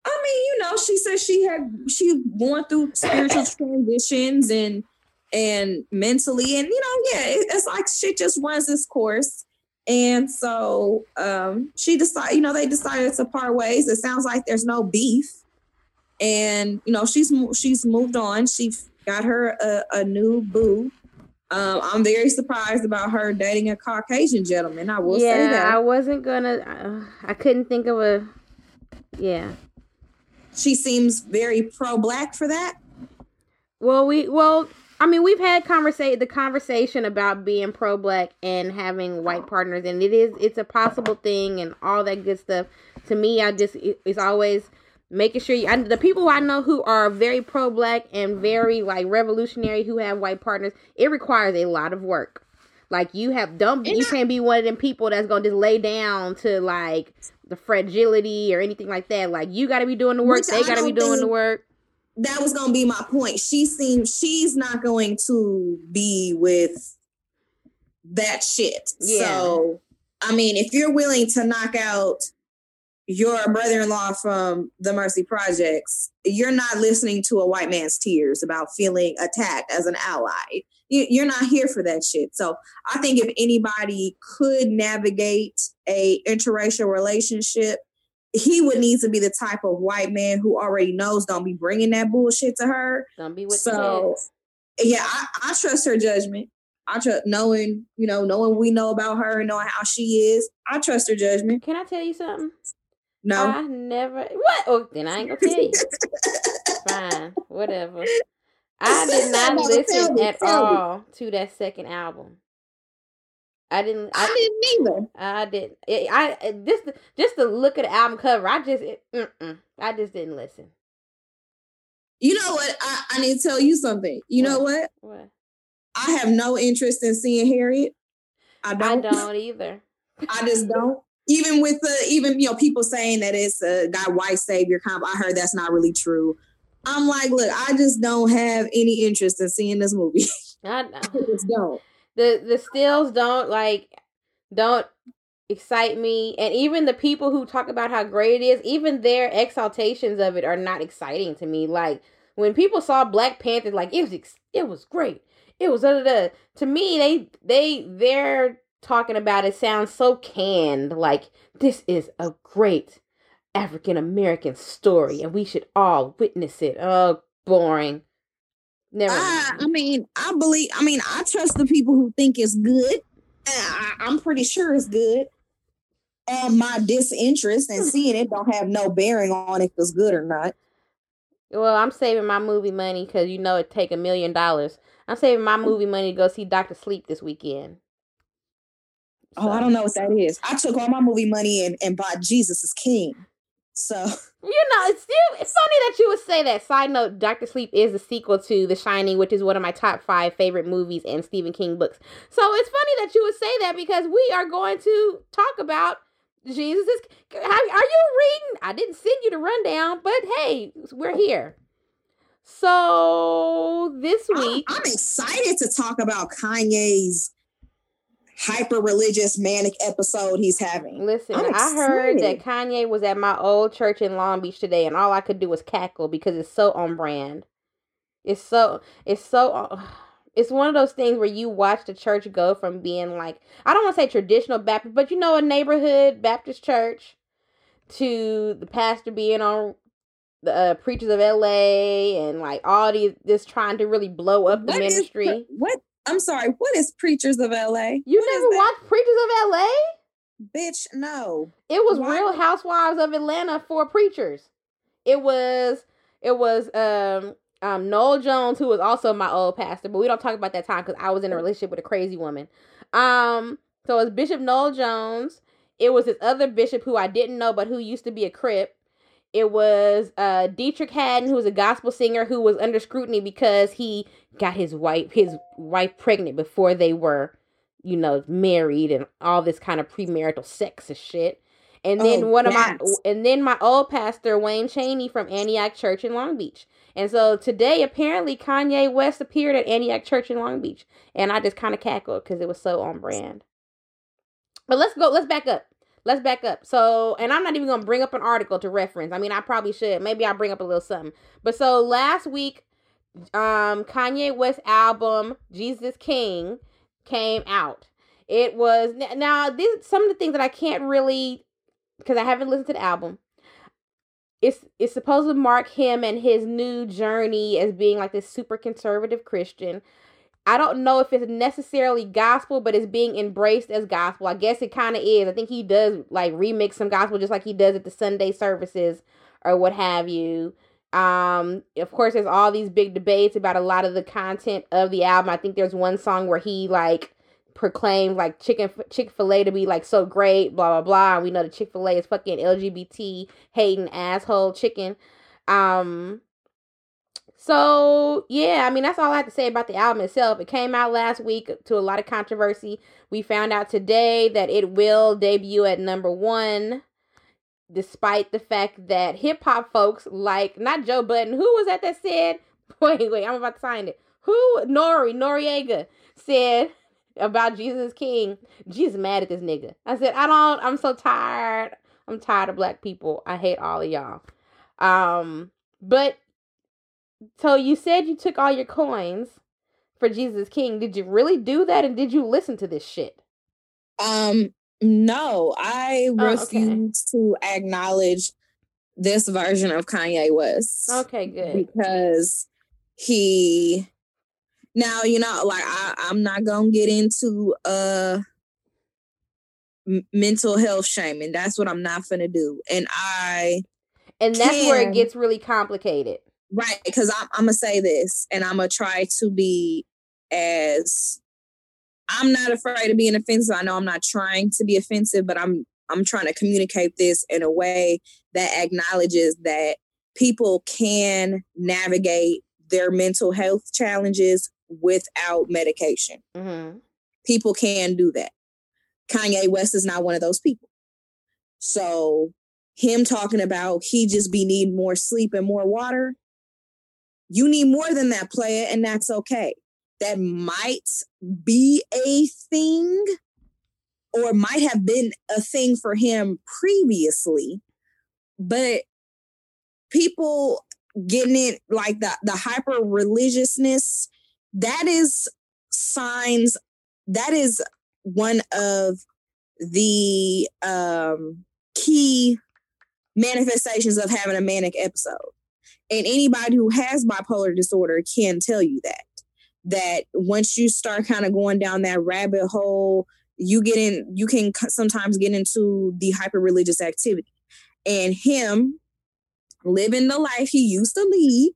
I mean, you know, she said she going through spiritual transitions and mentally and, you know, yeah, it's like shit just runs its course. And so she decided, you know, they decided to part ways. It sounds like there's no beef. And, you know, she's moved on. She got her a new boo. I'm very surprised about her dating a Caucasian gentleman. I will say that. Yeah, I wasn't going to... I couldn't think of a... Yeah. She seems very pro-black for that. Well, I mean, we've had the conversation about being pro-black and having white partners, and it's a possible thing and all that good stuff. To me, it's always making sure the people I know who are very pro-black and very like revolutionary who have white partners, it requires a lot of work. Like you can't be one of them people that's gonna just lay down to like the fragility or anything like that. Like you gotta be doing the work, they gotta be doing the work. That was gonna be my point. She's not going to be with that shit. Yeah. So I mean, if you're willing to knock out your brother-in-law from the Mercy Projects, you're not listening to a white man's tears about feeling attacked as an ally. You're not here for that shit. So I think if anybody could navigate a interracial relationship, he would need to be the type of white man who already knows don't be bringing that bullshit to her. Don't be with so, the yeah, I trust her judgment. I trust knowing we know about her and knowing how she is. I trust her judgment. Can I tell you something? No, I never. What? Oh, then I ain't gonna tell you. Fine, whatever. I did not listen at all to that second album. I didn't either. Just the look at the album cover. I just didn't listen. You know what? I need to tell you something. You know what? What? I have no interest in seeing Harriet. I don't either. I just don't. Even with people saying that it's a guy white savior comp. I heard that's not really true. I'm like, look, I just don't have any interest in seeing this movie. I just don't. The stills don't excite me. And even the people who talk about how great it is, even their exaltations of it are not exciting to me. Like when people saw Black Panther, like it was great. It was to me, they're talking about it sounds so canned. Like this is a great African American story, and we should all witness it. Oh, boring. Never. I trust the people who think it's good. I'm pretty sure it's good. And my disinterest in seeing it don't have no bearing on if it's good or not. Well, I'm saving my movie money because it take $1 million. I'm saving my movie money to go see Dr. Sleep this weekend. So. Oh, I don't know what that is. I took all my movie money and bought Jesus is King. So it's funny that you would say that. Side note, Dr. Sleep is the sequel to The Shining, which is one of my top 5 favorite movies and Stephen King books. So it's funny that you would say that because we are going to talk about Jesus is King. Are you reading? I didn't send you the rundown, but hey, we're here. So this week I'm excited to talk about Kanye's hyper-religious manic episode he's having. Listen, I heard that Kanye was at my old church in Long Beach today, and all I could do was cackle because it's so on brand. It's one of those things where you watch the church go from being like, I don't want to say traditional Baptist, but a neighborhood Baptist church, to the pastor being on the preachers of LA and like all these, this trying to really blow up the ministry. I'm sorry, what is Preachers of LA? You never watched Preachers of LA? Bitch, no. It was Real Housewives of Atlanta for preachers. It was Noel Jones, who was also my old pastor, but we don't talk about that time because I was in a relationship with a crazy woman. So it was Bishop Noel Jones. It was this other bishop who I didn't know, but who used to be a Crip. It was Dietrich Haddon, who was a gospel singer who was under scrutiny because he got his wife pregnant before they were, married and all this kind of premarital sex and shit. And then my old pastor, Wayne Chaney from Antioch Church in Long Beach. And so today, apparently, Kanye West appeared at Antioch Church in Long Beach. And I just kind of cackled because it was so on brand. But let's back up. Let's back up. So, and I'm not even going to bring up an article to reference. I mean, I probably should. Maybe I'll bring up a little something. But so last week, Kanye West's album, Jesus is King, came out. It was, now, some of the things that I can't really, because I haven't listened to the album. It's supposed to mark him and his new journey as being like this super conservative Christian. I don't know if it's necessarily gospel, but it's being embraced as gospel. I guess it kind of is. I think he does like remix some gospel just like he does at the Sunday services or what have you. Of course, there's all these big debates about a lot of the content of the album. I think there's one song where he like proclaimed like Chick-fil-A to be like so great, blah, blah, blah. And we know that Chick-fil-A is fucking LGBT hating asshole chicken. So yeah, I mean, that's all I have to say about the album itself. It came out last week to a lot of controversy. We found out today that it will debut at #1. Despite the fact that hip hop folks like, not Joe Budden, who was that said, wait, I'm about to sign it. Noriega said about Jesus is King, Jesus mad at this nigga. I said, I'm so tired. I'm tired of black people. I hate all of y'all. But so you said you took all your coins for Jesus is King. Did you really do that? And did you listen to this shit? No, I refuse to acknowledge this version of Kanye West. Okay, good. Because now, you know, like I'm not going to get into mental health shaming. That's what I'm not going to do. And that's where it gets really complicated. Right, because I'm going to say this, and I'm going to try to be I'm not afraid of being offensive. I know I'm not trying to be offensive, but I'm trying to communicate this in a way that acknowledges that people can navigate their mental health challenges without medication. Mm-hmm. People can do that. Kanye West is not one of those people. So him talking about he just be needing more sleep and more water, you need more than that, player, and that's okay. That might be a thing or might have been a thing for him previously, but people getting it like the hyper religiousness, that is one of the key manifestations of having a manic episode. And anybody who has bipolar disorder can tell you that once you start kind of going down that rabbit hole, you can sometimes get into the hyper-religious activity. And him living the life he used to lead.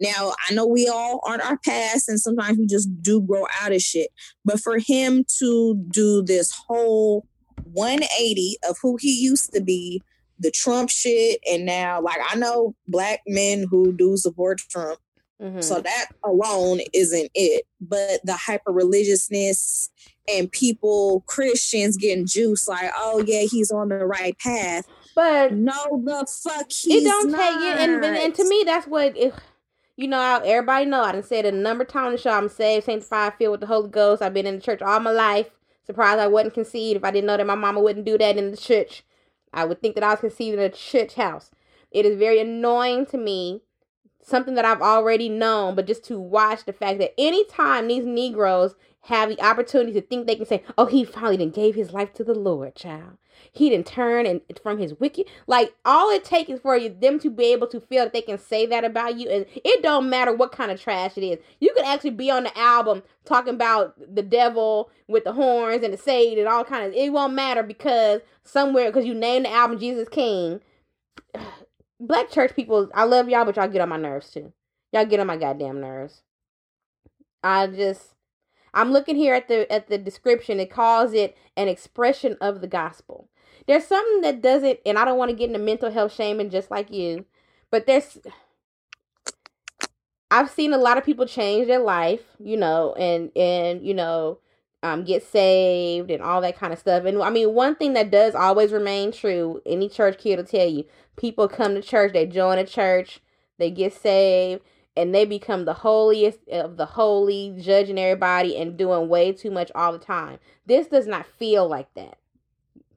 Now, I know we all aren't our past, and sometimes we just do grow out of shit. But for him to do this whole 180 of who he used to be, the Trump shit, and now, like, I know black men who do support Trump, mm-hmm. So that alone isn't it. But the hyper-religiousness and Christians getting juice like, oh, yeah, he's on the right path. But no, the fuck he's not. Take it. And to me, that's what, everybody know. I done said it a number of times on the show, I'm saved, sanctified, filled with the Holy Ghost. I've been in the church all my life. Surprised I wasn't conceived. If I didn't know that my mama wouldn't do that in the church, I would think that I was conceived in a church house. It is very annoying to me. Something that I've already known, but just to watch the fact that anytime these Negroes have the opportunity to think they can say, oh, he finally done gave his life to the Lord, child. He didn't turn and from his wicked. Like, all it takes is for them to be able to feel that they can say that about you. And it don't matter what kind of trash it is. You could actually be on the album talking about the devil with the horns and the sage and all kinds. It won't matter because you named the album Jesus King. Black church people, I love y'all, but y'all get on my nerves too. Y'all get on my goddamn nerves. I'm looking here at the description. It calls it an expression of the gospel. There's something that doesn't, and I don't want to get into mental health shaming just like you, but I've seen a lot of people change their life, and get saved and all that kind of stuff. And I mean, one thing that does always remain true, any church kid will tell you, people come to church, they join a church, they get saved, and they become the holiest of the holy, judging everybody and doing way too much all the time. This does not feel like that.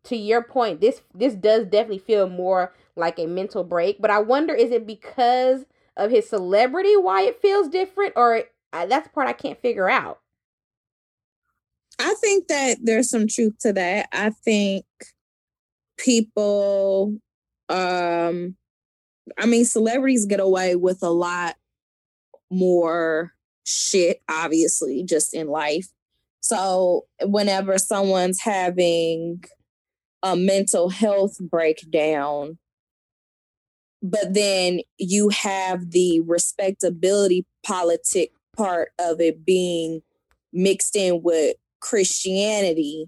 To your point, this does definitely feel more like a mental break, but I wonder, is it because of his celebrity why it feels different? Or that's the part I can't figure out. I think that there's some truth to that. I think people, celebrities get away with a lot more shit, obviously, just in life. So whenever someone's having a mental health breakdown, But then you have the respectability politic part of it being mixed in with Christianity.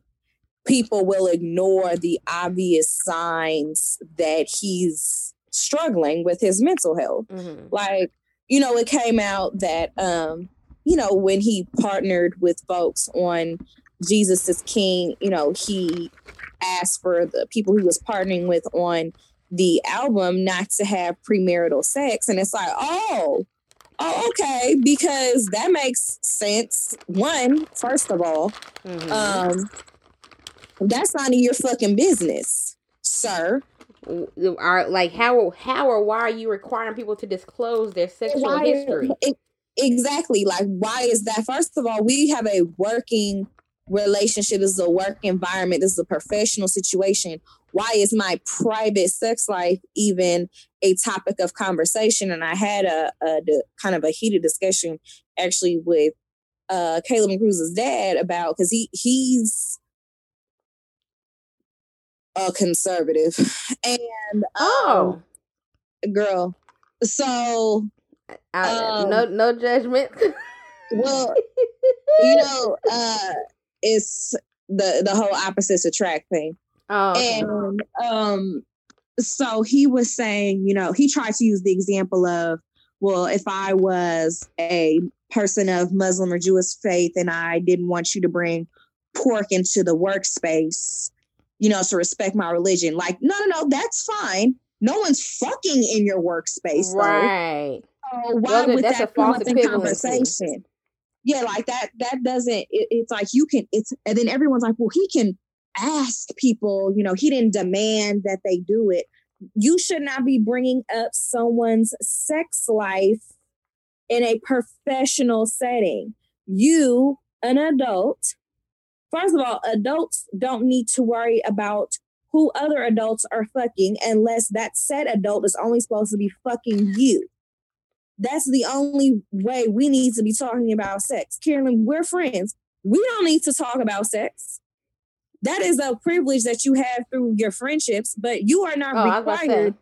People will ignore the obvious signs that he's struggling with his mental health. Mm-hmm. Like, you know, it came out that, you know, when he partnered with folks on Jesus is King, you know, he asked for the people he was partnering with on the album not to have premarital sex. And it's like, oh, okay, because that makes sense. One, first of all, that's none of your fucking business, sir. Are like how or why are you requiring people to disclose their sexual history? Exactly. Like, why is that? First of all, we have a working relationship. This is a work environment. This is a professional situation. Why is my private sex life even a topic of conversation? And I had a kind of a heated discussion actually with Caleb and Cruz's dad about, because he's a conservative, and girl, so no judgment. Well, you know, it's the whole opposites attract thing. And so he was saying, you know, he tried to use the example of, well, if I was a person of Muslim or Jewish faith and I didn't want you to bring pork into the workspace, you know, to respect my religion. Like, no, that's fine. No one's fucking in your workspace, though. Right. So why would that come up in conversation? Yeah, like that doesn't, it's like you can, it's, and then everyone's like, well, he can ask people, you know, he didn't demand that they do it. You should not be bringing up someone's sex life in a professional setting. You, an adult, first of all, adults don't need to worry about who other adults are fucking unless that said adult is only supposed to be fucking you. That's the only way we need to be talking about sex. Carolyn, we're friends. We don't need to talk about sex. That is a privilege that you have through your friendships, but you are not required.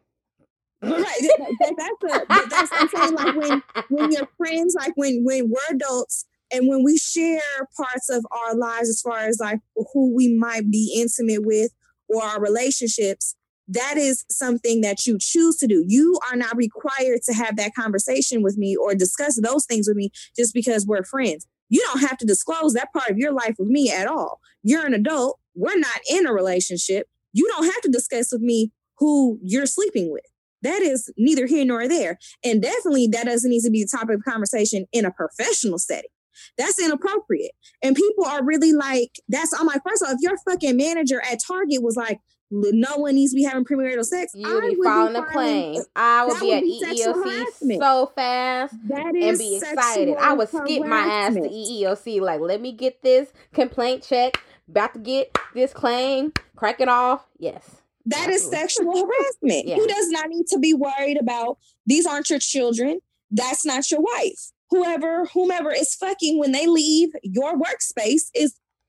Right. That's what I'm saying. Like when you're friends, like when we're adults, and when we share parts of our lives as far as like who we might be intimate with or our relationships, that is something that you choose to do. You are not required to have that conversation with me or discuss those things with me just because we're friends. You don't have to disclose that part of your life with me at all. You're an adult. We're not in a relationship. You don't have to discuss with me who you're sleeping with. That is neither here nor there. And definitely that doesn't need to be the topic of conversation in a professional setting. That's inappropriate. And people are really like, I'm like, first of all, if your fucking manager at Target was like, no one needs to be having premarital sex, I would be falling the plane. I would be at EEOC so fast and be excited. I would skip my ass to EEOC. Like, let me get this complaint check. About to get this claim. Crack it off. Yes. That is sexual harassment. Yeah. Who does not need to be worried about, these aren't your children. That's not your wife. Whomever is fucking when they leave your workspace,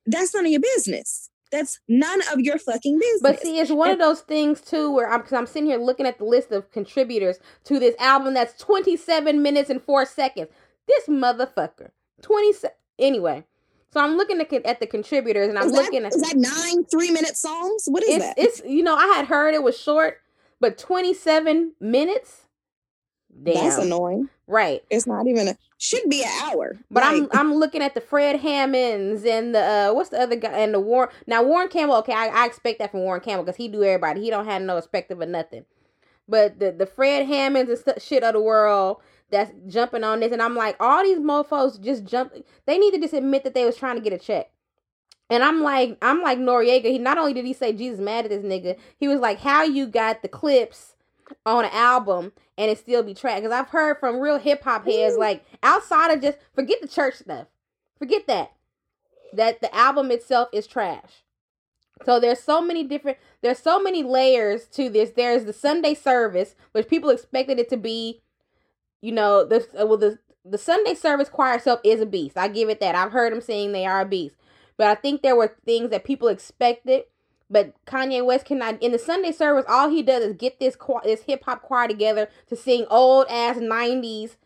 that's none of your business. That's none of your fucking business. But see, it's one of those things, too, where I'm sitting here looking at the list of contributors to this album that's 27 minutes and 4 seconds. This motherfucker. Anyway. So I'm looking at the contributors, and is that 9 3-minute songs? What is that? It's, you know, I had heard it was short, but 27 minutes? Damn. That's annoying. Right. It's not even should be an hour. But like, I'm looking at the Fred Hammonds and the what's the other guy, and the Warren Campbell. Okay, I expect that from Warren Campbell because he do everybody. He don't have no perspective of nothing. But the Fred Hammonds and shit of the world that's jumping on this, and I'm like, all these mofos just jump. They need to just admit that they was trying to get a check. And I'm like Noriega. He not only did he say Jesus mad at this nigga, he was like, how you got the clips on an album and it still be tracked? Because I've heard from real hip-hop heads, like, outside of just forget the church stuff, forget that the album itself is trash. So there's so many layers to this. There's the Sunday Service, which people expected it to be, you know, the Sunday Service choir itself is a beast. I give it that. I've heard them saying they are a beast, but I think there were things that people expected But Kanye West cannot. In the Sunday service, all he does is get this hip-hop choir together to sing old-ass 90s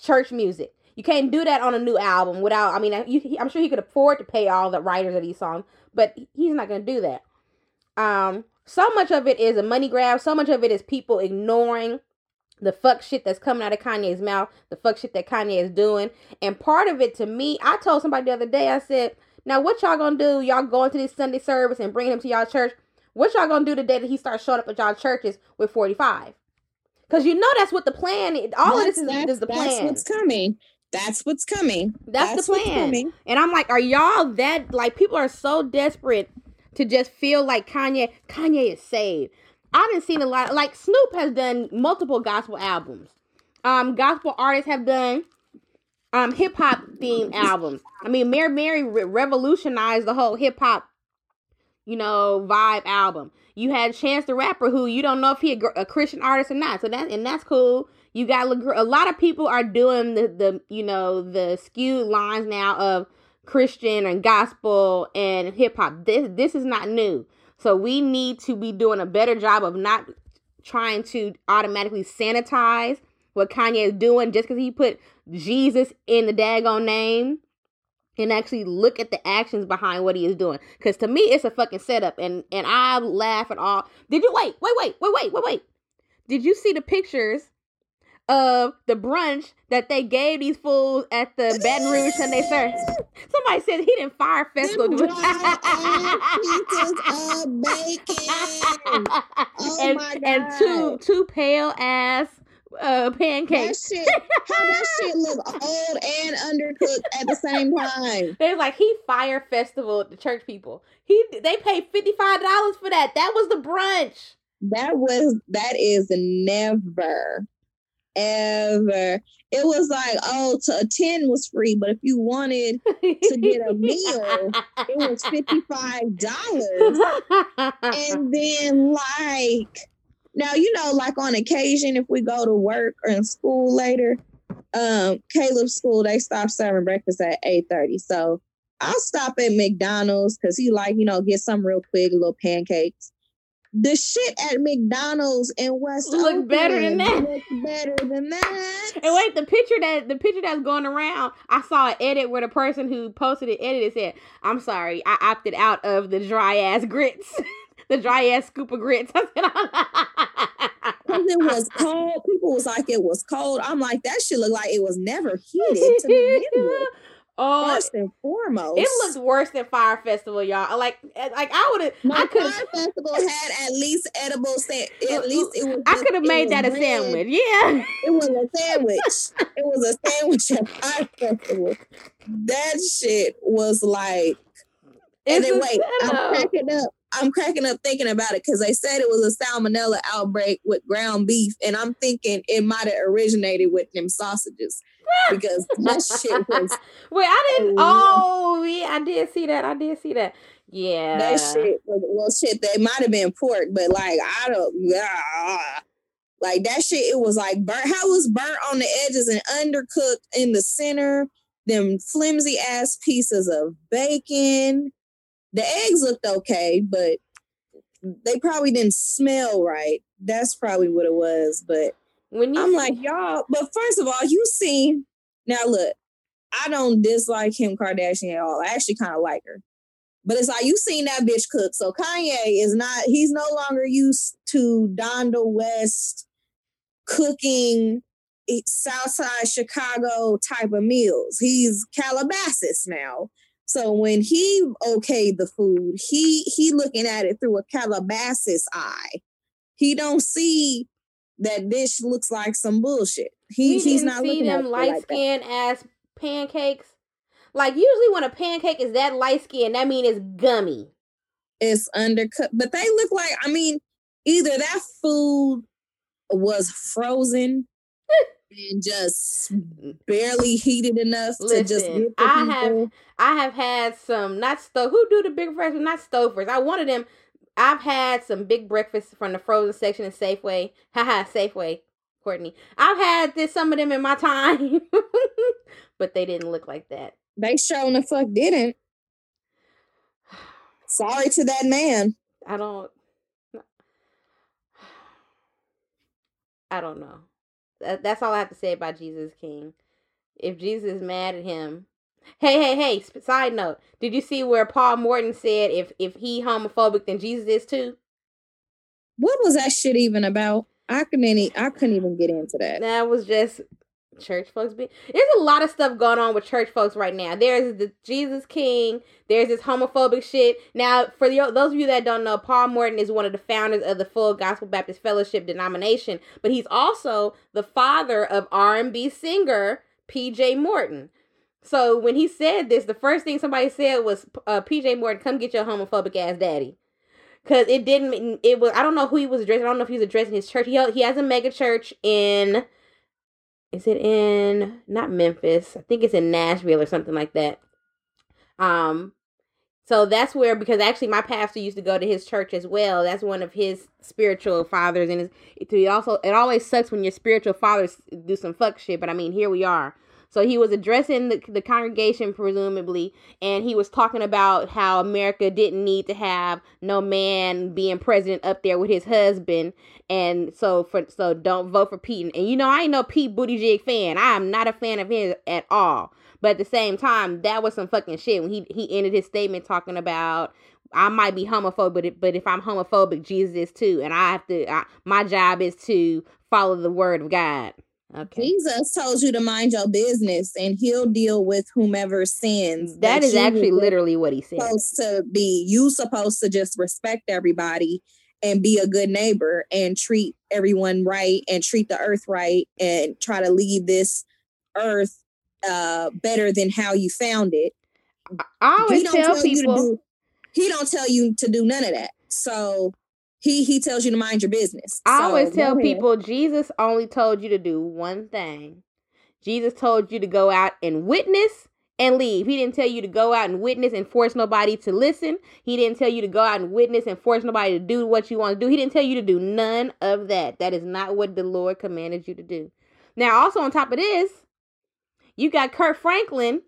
church music. You can't do that on a new album without, I mean, I'm sure he could afford to pay all the writers of these songs, but he's not going to do that. So much of it is a money grab. So much of it is people ignoring the fuck shit that's coming out of Kanye's mouth, the fuck shit that Kanye is doing. And part of it, to me, I told somebody the other day, I said, now what y'all gonna do? Y'all going to this Sunday service and bringing him to y'all church. What y'all gonna do the day that he starts showing up at y'all churches with 45? Because you know that's what the plan is. All of this is the plan. That's what's coming. That's what's coming. That's the plan. And I'm like, are y'all that, like, people are so desperate to just feel like Kanye is saved. I haven't seen a lot of, like, Snoop has done multiple gospel albums. Gospel artists have done hip-hop themed albums. I mean, Mary revolutionized the whole hip-hop, you know, vibe album. You had Chance the Rapper, who you don't know if he's a Christian artist or not. So that's cool. You got a lot of people are doing the skewed lines now of Christian and gospel and hip-hop. This is not new. So we need to be doing a better job of not trying to automatically sanitize what Kanye is doing just because he put Jesus in the daggone name, and actually look at the actions behind what he is doing. Because to me, it's a fucking setup, and I laugh at all. Did you wait? Did you see the pictures of the brunch that they gave these fools at the Baton Rouge Sunday service? Somebody said he didn't Fyre Festival. Them and two pale ass pancakes. How does shit look old and undercooked at the same time? They're like, he Fyre Festival the church people. They paid $55 for that. That was the brunch. That is never. It was like, to attend was free, but if you wanted to get a meal, it was $55. And then, like, now, you know, like on occasion, if we go to work or in school later, Caleb's school, they stop serving breakfast at 8:30. So I'll stop at McDonald's because he like, you know, get some real quick, little pancakes. The shit at McDonald's in West Oakland look better than that. And wait, the picture that's going around, I saw an edit where the person who posted it edited said, "I'm sorry, I opted out of the dry ass grits, the dry ass scoop of grits." I said, "It was cold." People was like, "It was cold." I'm like, "That shit looked like it was never heated to begin with." Oh, first and foremost, it looks worse than Fyre Festival, y'all. Like I could have. Fyre Festival had at least edible. I could have made that a sandwich. Yeah, it was a sandwich. It was a sandwich at Fyre Festival. That shit was like. And then wait, I'm cracking up thinking about it because they said it was a salmonella outbreak with ground beef, and I'm thinking it might have originated with them sausages because that shit was. Wait, I didn't. Oh, yeah, I did see that. Yeah, that shit. Well, shit, that might have been pork, but like I don't. Like that shit, it was like burnt. How it was burnt on the edges and undercooked in the center. Them flimsy ass pieces of bacon. The eggs looked okay, but they probably didn't smell right. That's probably what it was. But I'm like, y'all, but first of all, you see, now look, I don't dislike Kim Kardashian at all. I actually kind of like her. But it's like, you seen that bitch cook. So Kanye is not, he's no longer used to Donda West cooking Southside Chicago type of meals. He's Calabasas now. So when he okayed the food, he looking at it through a Calabasas eye. He don't see that dish looks like some bullshit. He's not looking at it like that. Light skin ass pancakes. Like usually when a pancake is that light skin, that means it's gummy. It's undercut, but they look like. I mean, either that food was frozen. And just barely heated enough. Listen, to just get the I have had some not stove. Who do the big breakfast? Not Stouffer's. I wanted them. I've had some big breakfasts from the frozen section in Safeway. Haha, Safeway, Courtney. I've had some of them in my time, but they didn't look like that. They sure the fuck didn't. Sorry to that man. I don't know. That's all I have to say about Jesus King. If Jesus is mad at him. Hey, side note. Did you see where Paul Morton said if he homophobic, then Jesus is too? What was that shit even about? I couldn't even get into that. That was just church folks. There's a lot of stuff going on with church folks right now. There's the Jesus King. There's this homophobic shit. Now, for those of you that don't know, Paul Morton is one of the founders of the Full Gospel Baptist Fellowship denomination, but he's also the father of R&B singer PJ Morton. So when he said this, the first thing somebody said was, PJ Morton, come get your homophobic ass daddy. Because it was, I don't know who he was addressing. I don't know if he was addressing his church. He has a mega church not Memphis. I think it's in Nashville or something like that. So that's where, because actually my pastor used to go to his church as well. That's one of his spiritual fathers. And it always sucks when your spiritual fathers do some fuck shit. But I mean, here we are. So he was addressing the congregation, presumably, and he was talking about how America didn't need to have no man being president up there with his husband. And so don't vote for Pete. And, I ain't no Pete Buttigieg fan. I am not a fan of his at all. But at the same time, that was some fucking shit when he ended his statement talking about, I might be homophobic, but if I'm homophobic, Jesus is too. And my job is to follow the word of God. Okay. Jesus told you to mind your business, and he'll deal with whomever sins. That is actually literally what he said. You're supposed to just respect everybody and be a good neighbor and treat everyone right and treat the earth right and try to leave this earth better than how you found it. I always tell people. He don't tell you to do none of that. So... He tells you to mind your business. I always tell people, Jesus only told you to do one thing. Jesus told you to go out and witness and leave. He didn't tell you to go out and witness and force nobody to listen. He didn't tell you to go out and witness and force nobody to do what you want to do. He didn't tell you to do none of that. That is not what the Lord commanded you to do. Now, also on top of this, you got Kirk Franklin,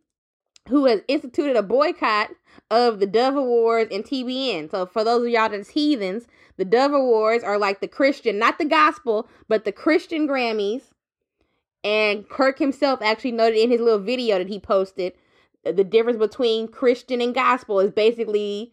who has instituted a boycott of the Dove Awards and TBN. So for those of y'all that's heathens, the Dove Awards are like the Christian, not the gospel, but the Christian Grammys. And Kirk himself actually noted in his little video that he posted, the difference between Christian and gospel is basically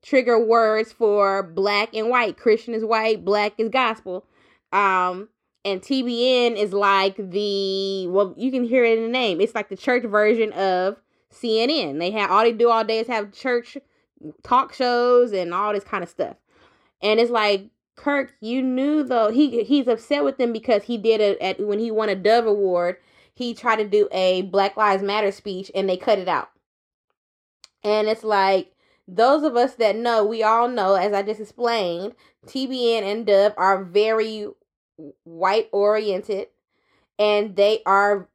trigger words for black and white. Christian is white, black is gospel. And TBN is like you can hear it in the name. It's like the church version of CNN. They have, all they do all day is have church talk shows and all this kind of stuff. And it's like, Kirk, you knew though, he's upset with them because he did when he won a Dove Award, he tried to do a Black Lives Matter speech and they cut it out. And it's like, those of us that know, we all know, as I just explained, TBN and Dove are very white oriented, and they are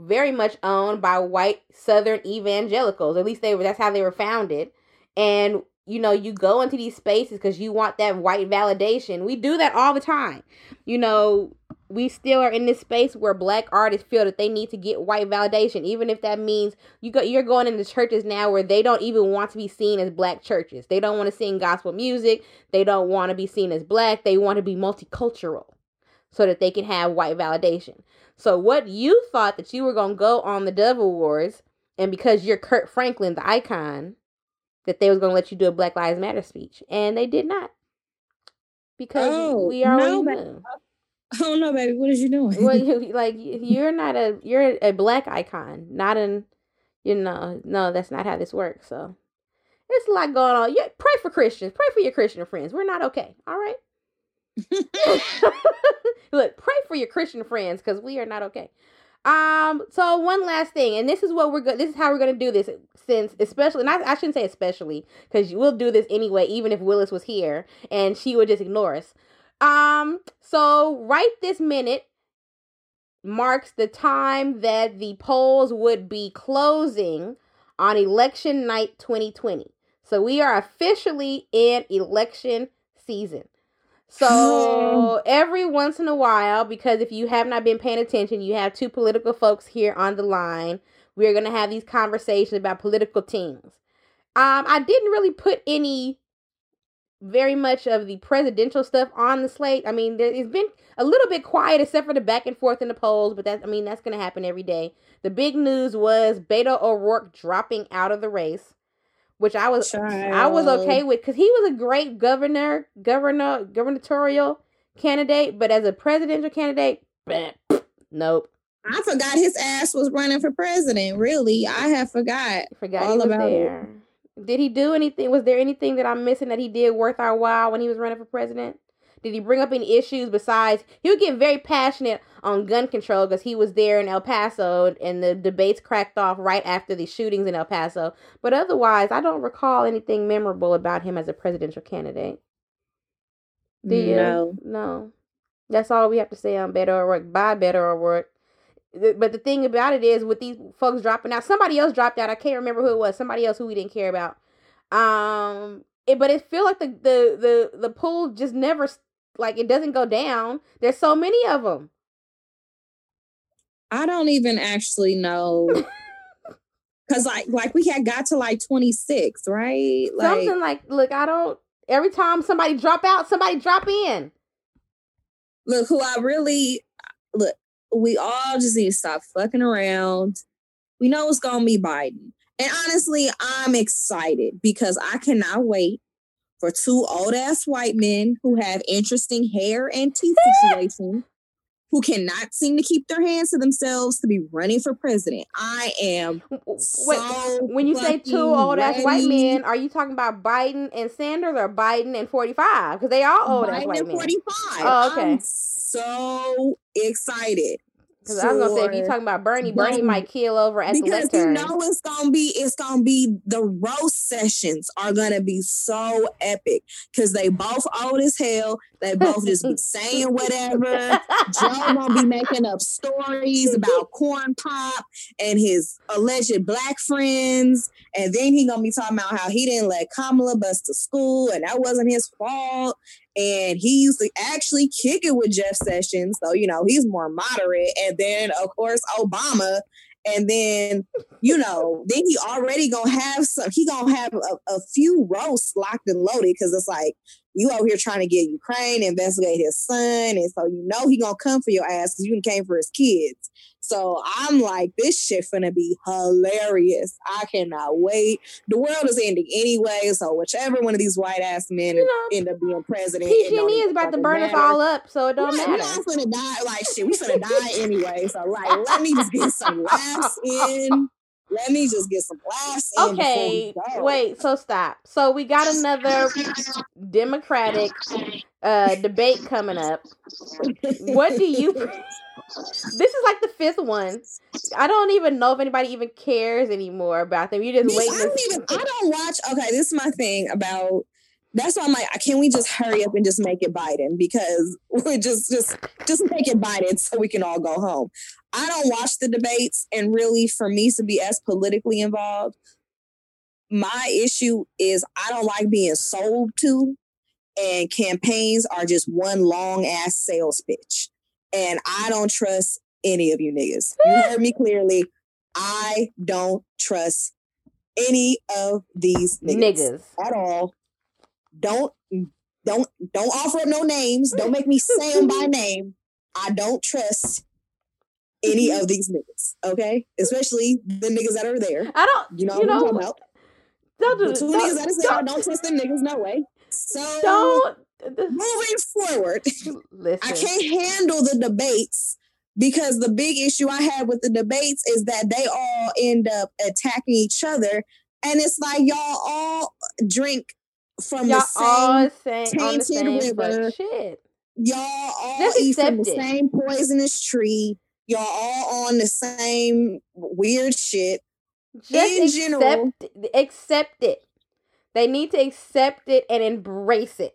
very much owned by white Southern evangelicals. At least that's how they were founded. And you go into these spaces because you want that white validation. We do that all the time. We still are in this space where black artists feel that they need to get white validation, even if that means you're going into churches now where they don't even want to be seen as black churches. They don't want to sing gospel music. They don't want to be seen as black. They want to be multicultural, so that they can have white validation. So what you thought that you were going to go on the Dove Awards, and because you're Kirk Franklin, the icon, that they was going to let you do a Black Lives Matter speech. And they did not. Because we already knew. Oh, no, baby. What is you doing? Well, you're a black icon. Not an, no, that's not how this works. So there's a lot going on. Yeah, pray for Christians. Pray for your Christian friends. We're not okay. All right? Look, pray for your Christian friends because we are not okay. So one last thing, and this is how we're gonna do this, since especially, and I shouldn't say especially, because you will do this anyway, even if Willis was here and she would just ignore us. So right this minute marks the time that the polls would be closing on election night 2020. So we are officially in election season. So every once in a while, because if you have not been paying attention, you have two political folks here on the line. We're going to have these conversations about political teams. I didn't really put any very much of the presidential stuff on the slate. I mean, it's been a little bit quiet except for the back and forth in the polls, but that's going to happen every day. The big news was Beto O'Rourke dropping out of the race, which I was okay with, because he was a great gubernatorial candidate, but as a presidential candidate, nope. I forgot his ass was running for president. Really, I have forgot all about there. Did he do anything? Was there anything that I'm missing that he did worth our while when he was running for president? Did he bring up any issues besides he would get very passionate on gun control because he was there in El Paso and the debates cracked off right after the shootings in El Paso. But otherwise, I don't recall anything memorable about him as a presidential candidate. Do you? No. That's all we have to say on Beto O'Rourke. Bye, Beto O'Rourke. But the thing about it is, with these folks dropping out, somebody else dropped out. I can't remember who it was. Somebody else who we didn't care about. But it feels like the pool just never, like, it doesn't go down. There's so many of them. I don't even actually know. Because, like we had got to, 26, right? Something every time somebody drop out, somebody drop in. Look, we all just need to stop fucking around. We know it's going to be Biden. And honestly, I'm excited because I cannot wait for two old-ass white men who have interesting hair and teeth situations who cannot seem to keep their hands to themselves to be running for president. I am When you say two old-ass white men, are you talking about Biden and Sanders or Biden and 45? Because they all old-ass white men. Biden and 45. Oh, okay. I'm so excited. Because I was gonna say, if you're talking about Bernie might keel over at the Western. Because it's gonna be the roast sessions are gonna be so epic. Because they both old as hell. They both just be saying whatever. Joe gonna be making up stories about Corn Pop and his alleged black friends, and then he gonna be talking about how he didn't let Kamala bus to school and that wasn't his fault. And he used to actually kick it with Jeff Sessions. So, he's more moderate. And then, of course, Obama. And then, then he already going to have a few roasts locked and loaded. Because it's like, you over here trying to get Ukraine, investigate his son. And so, he going to come for your ass because you came for his kids. So I'm like, this shit finna be hilarious. I cannot wait. The world is ending anyway, so whichever one of these white ass men end up being president. PG&E is about to burn us all up, so it don't matter. We're not finna die. We finna die anyway. So let me just get some laughs in. Okay, wait, so stop. So we got another Democratic debate coming up. What do you... This is the fifth one. I don't even know if anybody even cares anymore about them. You're just waiting. I don't watch... Okay, this is my thing about... That's why I'm like, can we just hurry up and just make it Biden? Because we're just make it Biden so we can all go home. I don't watch the debates, and really, for me to be as politically involved, my issue is I don't like being sold to, and campaigns are just one long-ass sales pitch. And I don't trust any of you niggas. You heard me clearly. I don't trust any of these niggas. At all. Don't offer up no names. Don't make me say them by name. I don't trust any of these niggas, okay? Especially the niggas that are there. I don't, you know what I'm talking about. Don't do the two niggas that is there. I don't trust them niggas, no way. So moving forward, listen. I can't handle the debates because the big issue I had with the debates is that they all end up attacking each other, and it's like y'all all drink from the same river. Shit. Y'all all eat from the same poisonous tree. Y'all all on the same weird shit. Accept it. They need to accept it and embrace it.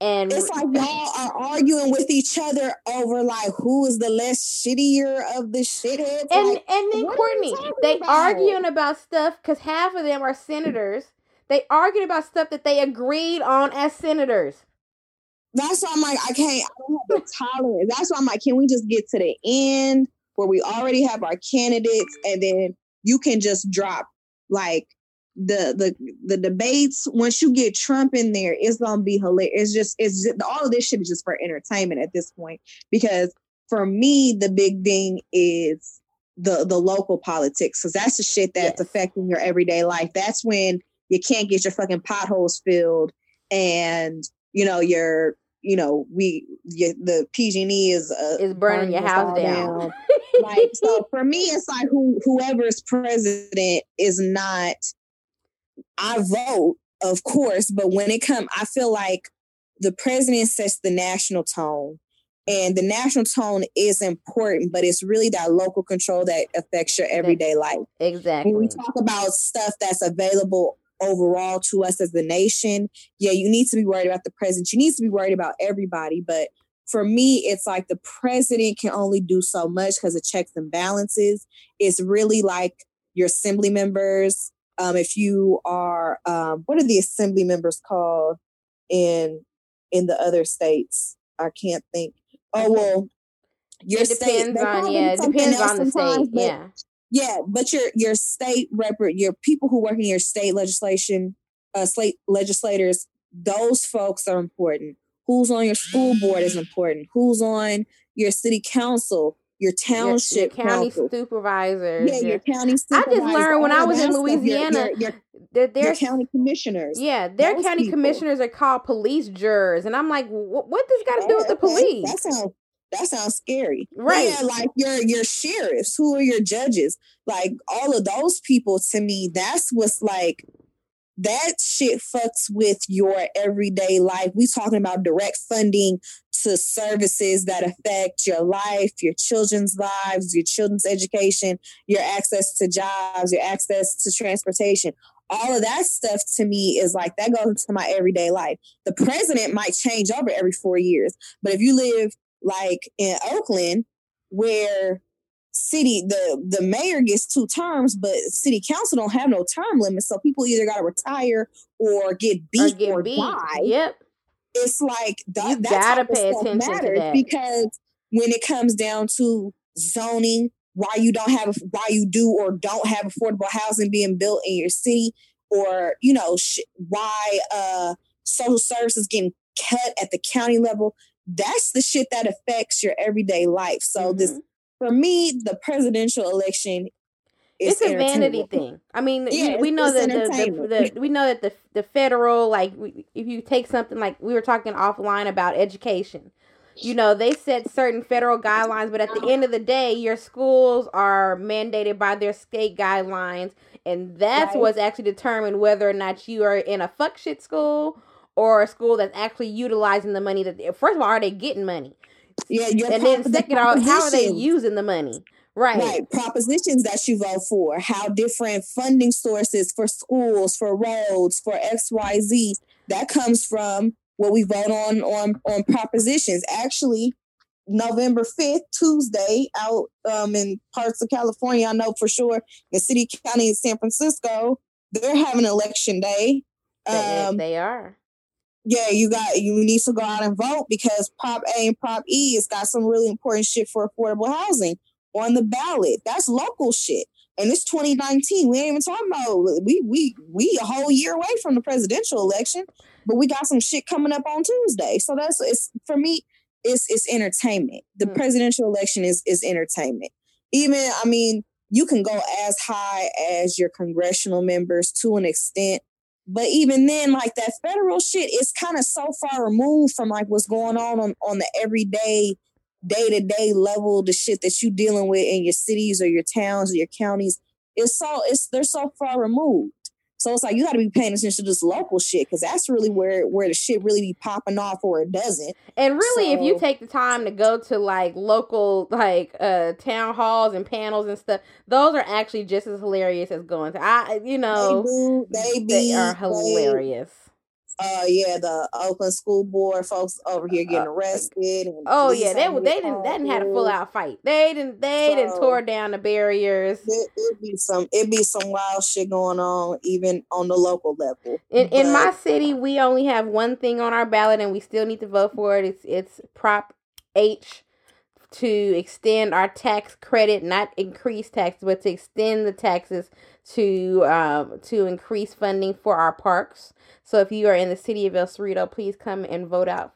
And it's like y'all are arguing with each other over who is the less shittier of the shitheads. And then Courtney, they arguing about stuff because half of them are senators. They argued about stuff that they agreed on as senators. That's why I'm like, I don't have the tolerance. That's why I'm like, can we just get to the end where we already have our candidates and then you can just drop the debates, once you get Trump in there, it's gonna be hilarious. It's just all of this shit is just for entertainment at this point. Because for me, the big thing is the local politics, because that's the shit that's affecting your everyday life. That's when you can't get your fucking potholes filled, and the PG&E is burning your house down. Like, so for me, it's like whoever's president is not. I vote, of course, but when it comes, I feel like the president sets the national tone, and the national tone is important, but it's really that local control that affects your everyday life. Exactly. When we talk about stuff that's available overall to us as the nation, you need to be worried about the president. You need to be worried about everybody. But for me, it's like the president can only do so much because of checks and balances. It's really like your assembly members. If you are, what are the assembly members called in the other states? I can't think. Oh, well, your state. It depends on the state. But your state your people who work in your state legislation, state legislators, those folks are important. Who's on your school board is important. Who's on your city council, your township, your county supervisors. Yeah, your county supervisors. I just learned when I was in Louisiana that their county commissioners. Yeah, their county commissioners are called police jurors, and I'm like, what does got to do with the police? That sounds scary, right? Yeah, like your sheriffs, who are your judges, like all of those people. To me, that's what's like. That shit fucks with your everyday life. We talking about direct funding to services that affect your life, your children's lives, your children's education, your access to jobs, your access to transportation. All of that stuff to me is like, that goes into my everyday life. The president might change over every 4 years, but if you live like in Oakland, where city the mayor gets 2 terms, but city council don't have no term limit, so people either got to retire or get beat. Die. Yep, it's like that's gotta pay attention to that, because when it comes down to zoning, why you do or don't have affordable housing being built in your city, or why social services getting cut at the county level, that's the shit that affects your everyday life. So this. For me, the presidential election is a vanity thing. I mean, we know that the federal, like, if you take something like we were talking offline about education, they set certain federal guidelines, but at the end of the day, your schools are mandated by their state guidelines, and that's what's actually determined whether or not you are in a fuck shit school or a school that's actually utilizing the money that. First of all, are they getting money? Yeah, and then second, how are they using the money? Right, propositions that you vote for, how different funding sources for schools, for roads, for XYZ, that comes from what we vote on propositions. Actually, November 5th, Tuesday, out in parts of California, I know for sure, the city, county in San Francisco, they're having election day. They are. Yeah, you need to go out and vote, because Prop A and Prop E has got some really important shit for affordable housing on the ballot. That's local shit. And it's 2019. We ain't even talking about we a whole year away from the presidential election, but we got some shit coming up on Tuesday. So for me, it's entertainment. The presidential election is entertainment. You can go as high as your congressional members to an extent. But even then, like, that federal shit is kind of so far removed from, like, what's going on the everyday, day-to-day level, the shit that you dealing with in your cities or your towns or your counties. They're so far removed. So it's like, you got to be paying attention to this local shit, because that's really where the shit really be popping off, or it doesn't. And really, if you take the time to go to, like, local, like, town halls and panels and stuff, those are actually just as hilarious as going to, They are hilarious. The Oakland school board folks over here getting arrested. And they didn't have a full out fight. They didn't tore down the barriers. It'd be some wild shit going on even on the local level. In my city, we only have one thing on our ballot, and we still need to vote for it. It's Prop H to extend our tax credit, not increase taxes, but to extend the taxes to increase funding for our parks. So if you are in the city of El Cerrito, please come and vote out.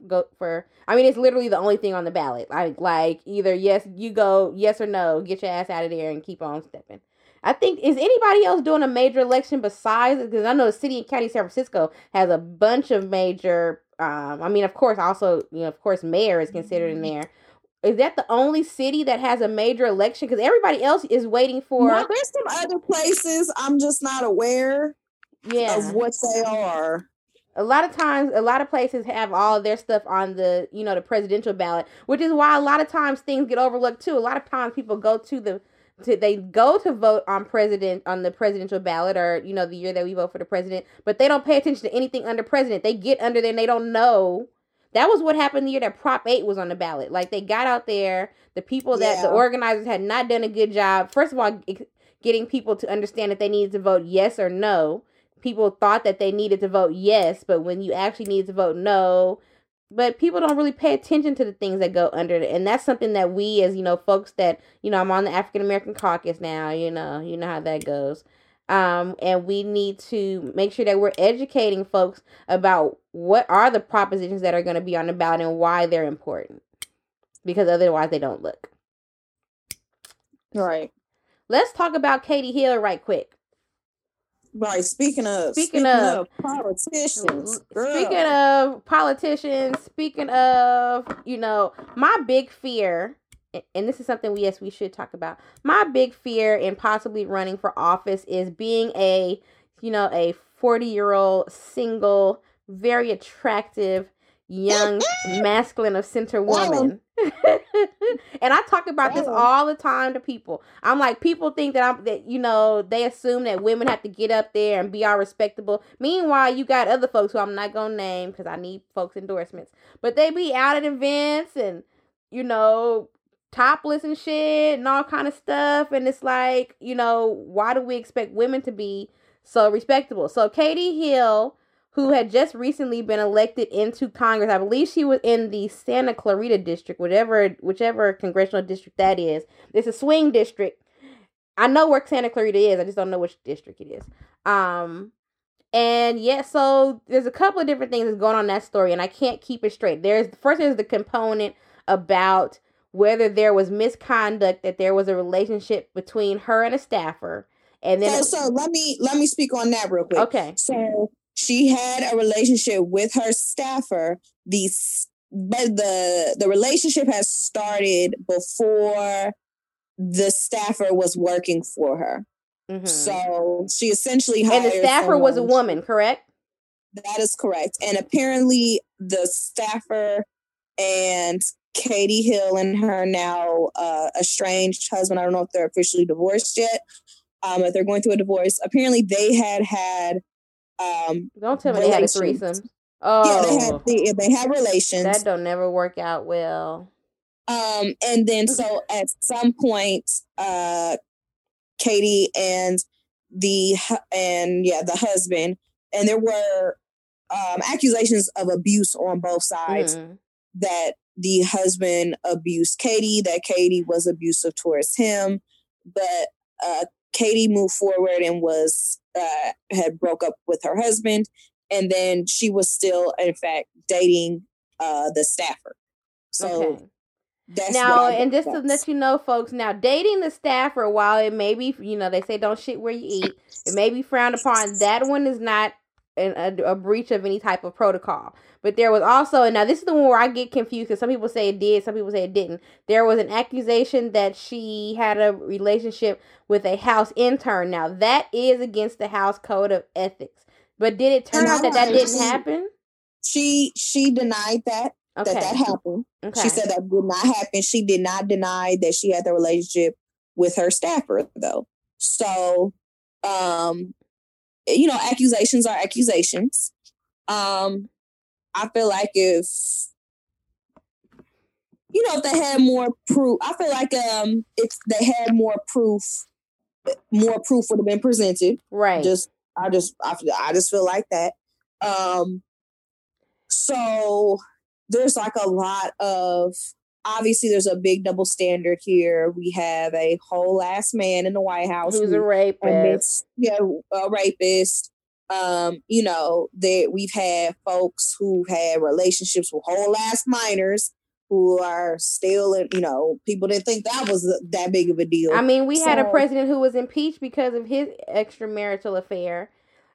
I mean, it's literally the only thing on the ballot. Like either yes, you go, yes or no, get your ass out of there and keep on stepping. I think, is anybody else doing a major election besides, because I know the city and county of San Francisco has a bunch of major, I mean, of course, also, you know, of course, mayor is considered in there. Is that the only city that has a major election? Because everybody else is waiting for... No, there's some other places. I'm just not aware of what they are. A lot of times, a lot of places have all of their stuff on the, you know, the presidential ballot, which is why a lot of times things get overlooked, too. A lot of times people go to the... they go to vote on the presidential ballot, or you know, the year that we vote for the president, but they don't pay attention to anything under president. They get under there and they don't know. That was what happened the year that Prop 8 was on the ballot. Like, they got out there, the people that the organizers had not done a good job, first of all, getting people to understand that they needed to vote yes or no. People thought that they needed to vote yes, but when you actually needed to vote no. But people don't really pay attention to the things that go under it. And that's something that we, as, you know, folks that, you know, I'm on the African-American caucus now, you know how that goes. And we need to make sure that we're educating folks about what are the propositions that are going to be on the ballot and why they're important. Because otherwise they don't look. Right. Let's talk about Katie Hill right quick. Right, speaking of politicians, speaking of, you know, my big fear, and this is something we should talk about, my big fear in possibly running for office is being a, you know, a 40-year-old, single, very attractive, young, masculine of center woman. And I talk about this all the time to people. I'm like, people think that you know, they assume that women have to get up there and be all respectable. Meanwhile, you got other folks who I'm not gonna name because I need folks' endorsements, but they be out at events and, you know, topless and shit and all kind of stuff. And it's like, you know, why do we expect women to be so respectable? So Katie Hill, who had just recently been elected into Congress. I believe she was in the Santa Clarita district, whichever congressional district that is. It's a swing district. I know where Santa Clarita is. I just don't know which district it is. And yeah, so there's a couple of different things that's going on in that story, and I can't keep it straight. There's the component about whether there was misconduct, that there was a relationship between her and a staffer. And then so let me speak on that real quick. Okay. So she had a relationship with her staffer. The relationship has started before the staffer was working for her. Mm-hmm. So she essentially hired. And the staffer was a woman, correct? That is correct. And apparently the staffer and Katie Hill and her now estranged husband, I don't know if they're officially divorced yet, but they're going through a divorce. Apparently they had don't tell me they had a threesome. Oh, yeah, they had relations. That don't never work out well. And then so at some point, Katie and the husband, and there were accusations of abuse on both sides. Mm. That the husband abused Katie, that Katie was abusive towards him, but Katie moved forward and was had broke up with her husband, and then she was still, in fact, dating the staffer. So that's now, and just to let you know, folks, now dating the staffer, while it may be, you know, they say don't shit where you eat, it may be frowned upon. That one is not a breach of any type of protocol. But there was also, and now this is the one where I get confused because some people say it did, some people say it didn't. There was an accusation that she had a relationship with a house intern. Now that is against the house code of ethics. But did it turn out that didn't happen? She denied that, that happened. Okay. She said that did not happen. She did not deny that she had the relationship with her staffer, though. So, you know, accusations are accusations. I feel like if, you know, if they had more proof, I feel like if they had more proof would have been presented. Right. I just feel like that. So there's like a lot of obviously there's a big double standard here. We have a whole ass man in the White House who's a rapist. You know, that we've had folks who had relationships with whole ass minors who are still, you know, people didn't think that was that big of a deal. I mean, we had a president who was impeached because of his extramarital affair.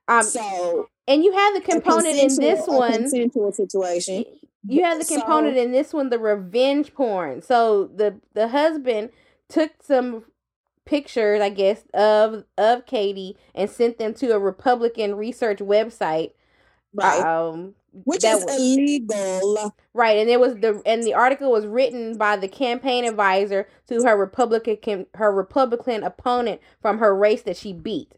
And you have the component in this one, consensual situation. You have the component in this one, the revenge porn. So the husband took some pictures, I guess, of Katie and sent them to a Republican research website, right? Which is illegal, right? And it was the article was written by the campaign advisor to her Republican opponent from her race that she beat.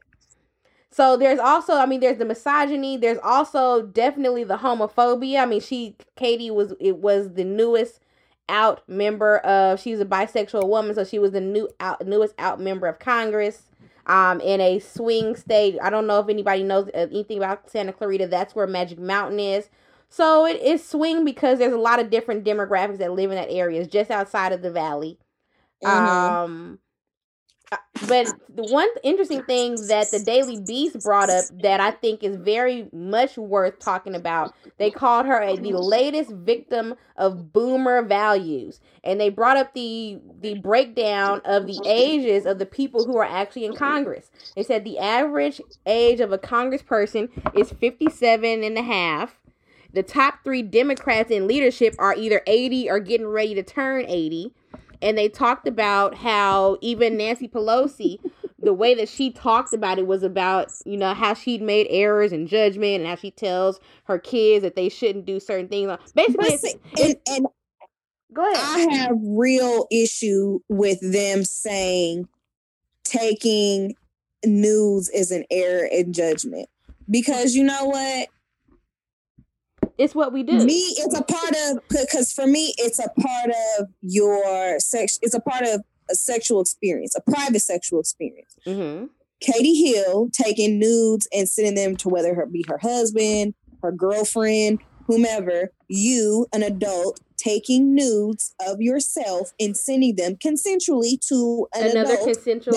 So there's also, I mean, there's the misogyny. There's also definitely the homophobia. I mean, Katie was the newest out member of, she's a bisexual woman. So she was the newest out member of Congress, in a swing state. I don't know if anybody knows anything about Santa Clarita. That's where Magic Mountain is. So it is swing because there's a lot of different demographics that live in that area. It's just outside of the valley. Mm-hmm. But the one interesting thing that the Daily Beast brought up that I think is very much worth talking about, they called her the latest victim of boomer values. And they brought up the breakdown of the ages of the people who are actually in Congress. They said the average age of a congressperson is 57 and a half. The top three Democrats in leadership are either 80 or getting ready to turn 80. And they talked about how even Nancy Pelosi, the way that she talked about it was about, you know, how she'd made errors in judgment and how she tells her kids that they shouldn't do certain things. Basically, and go ahead. I have real issue with them saying taking news as an error in judgment, because you know what? It's what we do. It's a part of a sexual experience, a private sexual experience. Mm-hmm. Katie Hill taking nudes and sending them to whether it be her husband, her girlfriend, whomever. You, an adult, taking nudes of yourself and sending them consensually to another consenting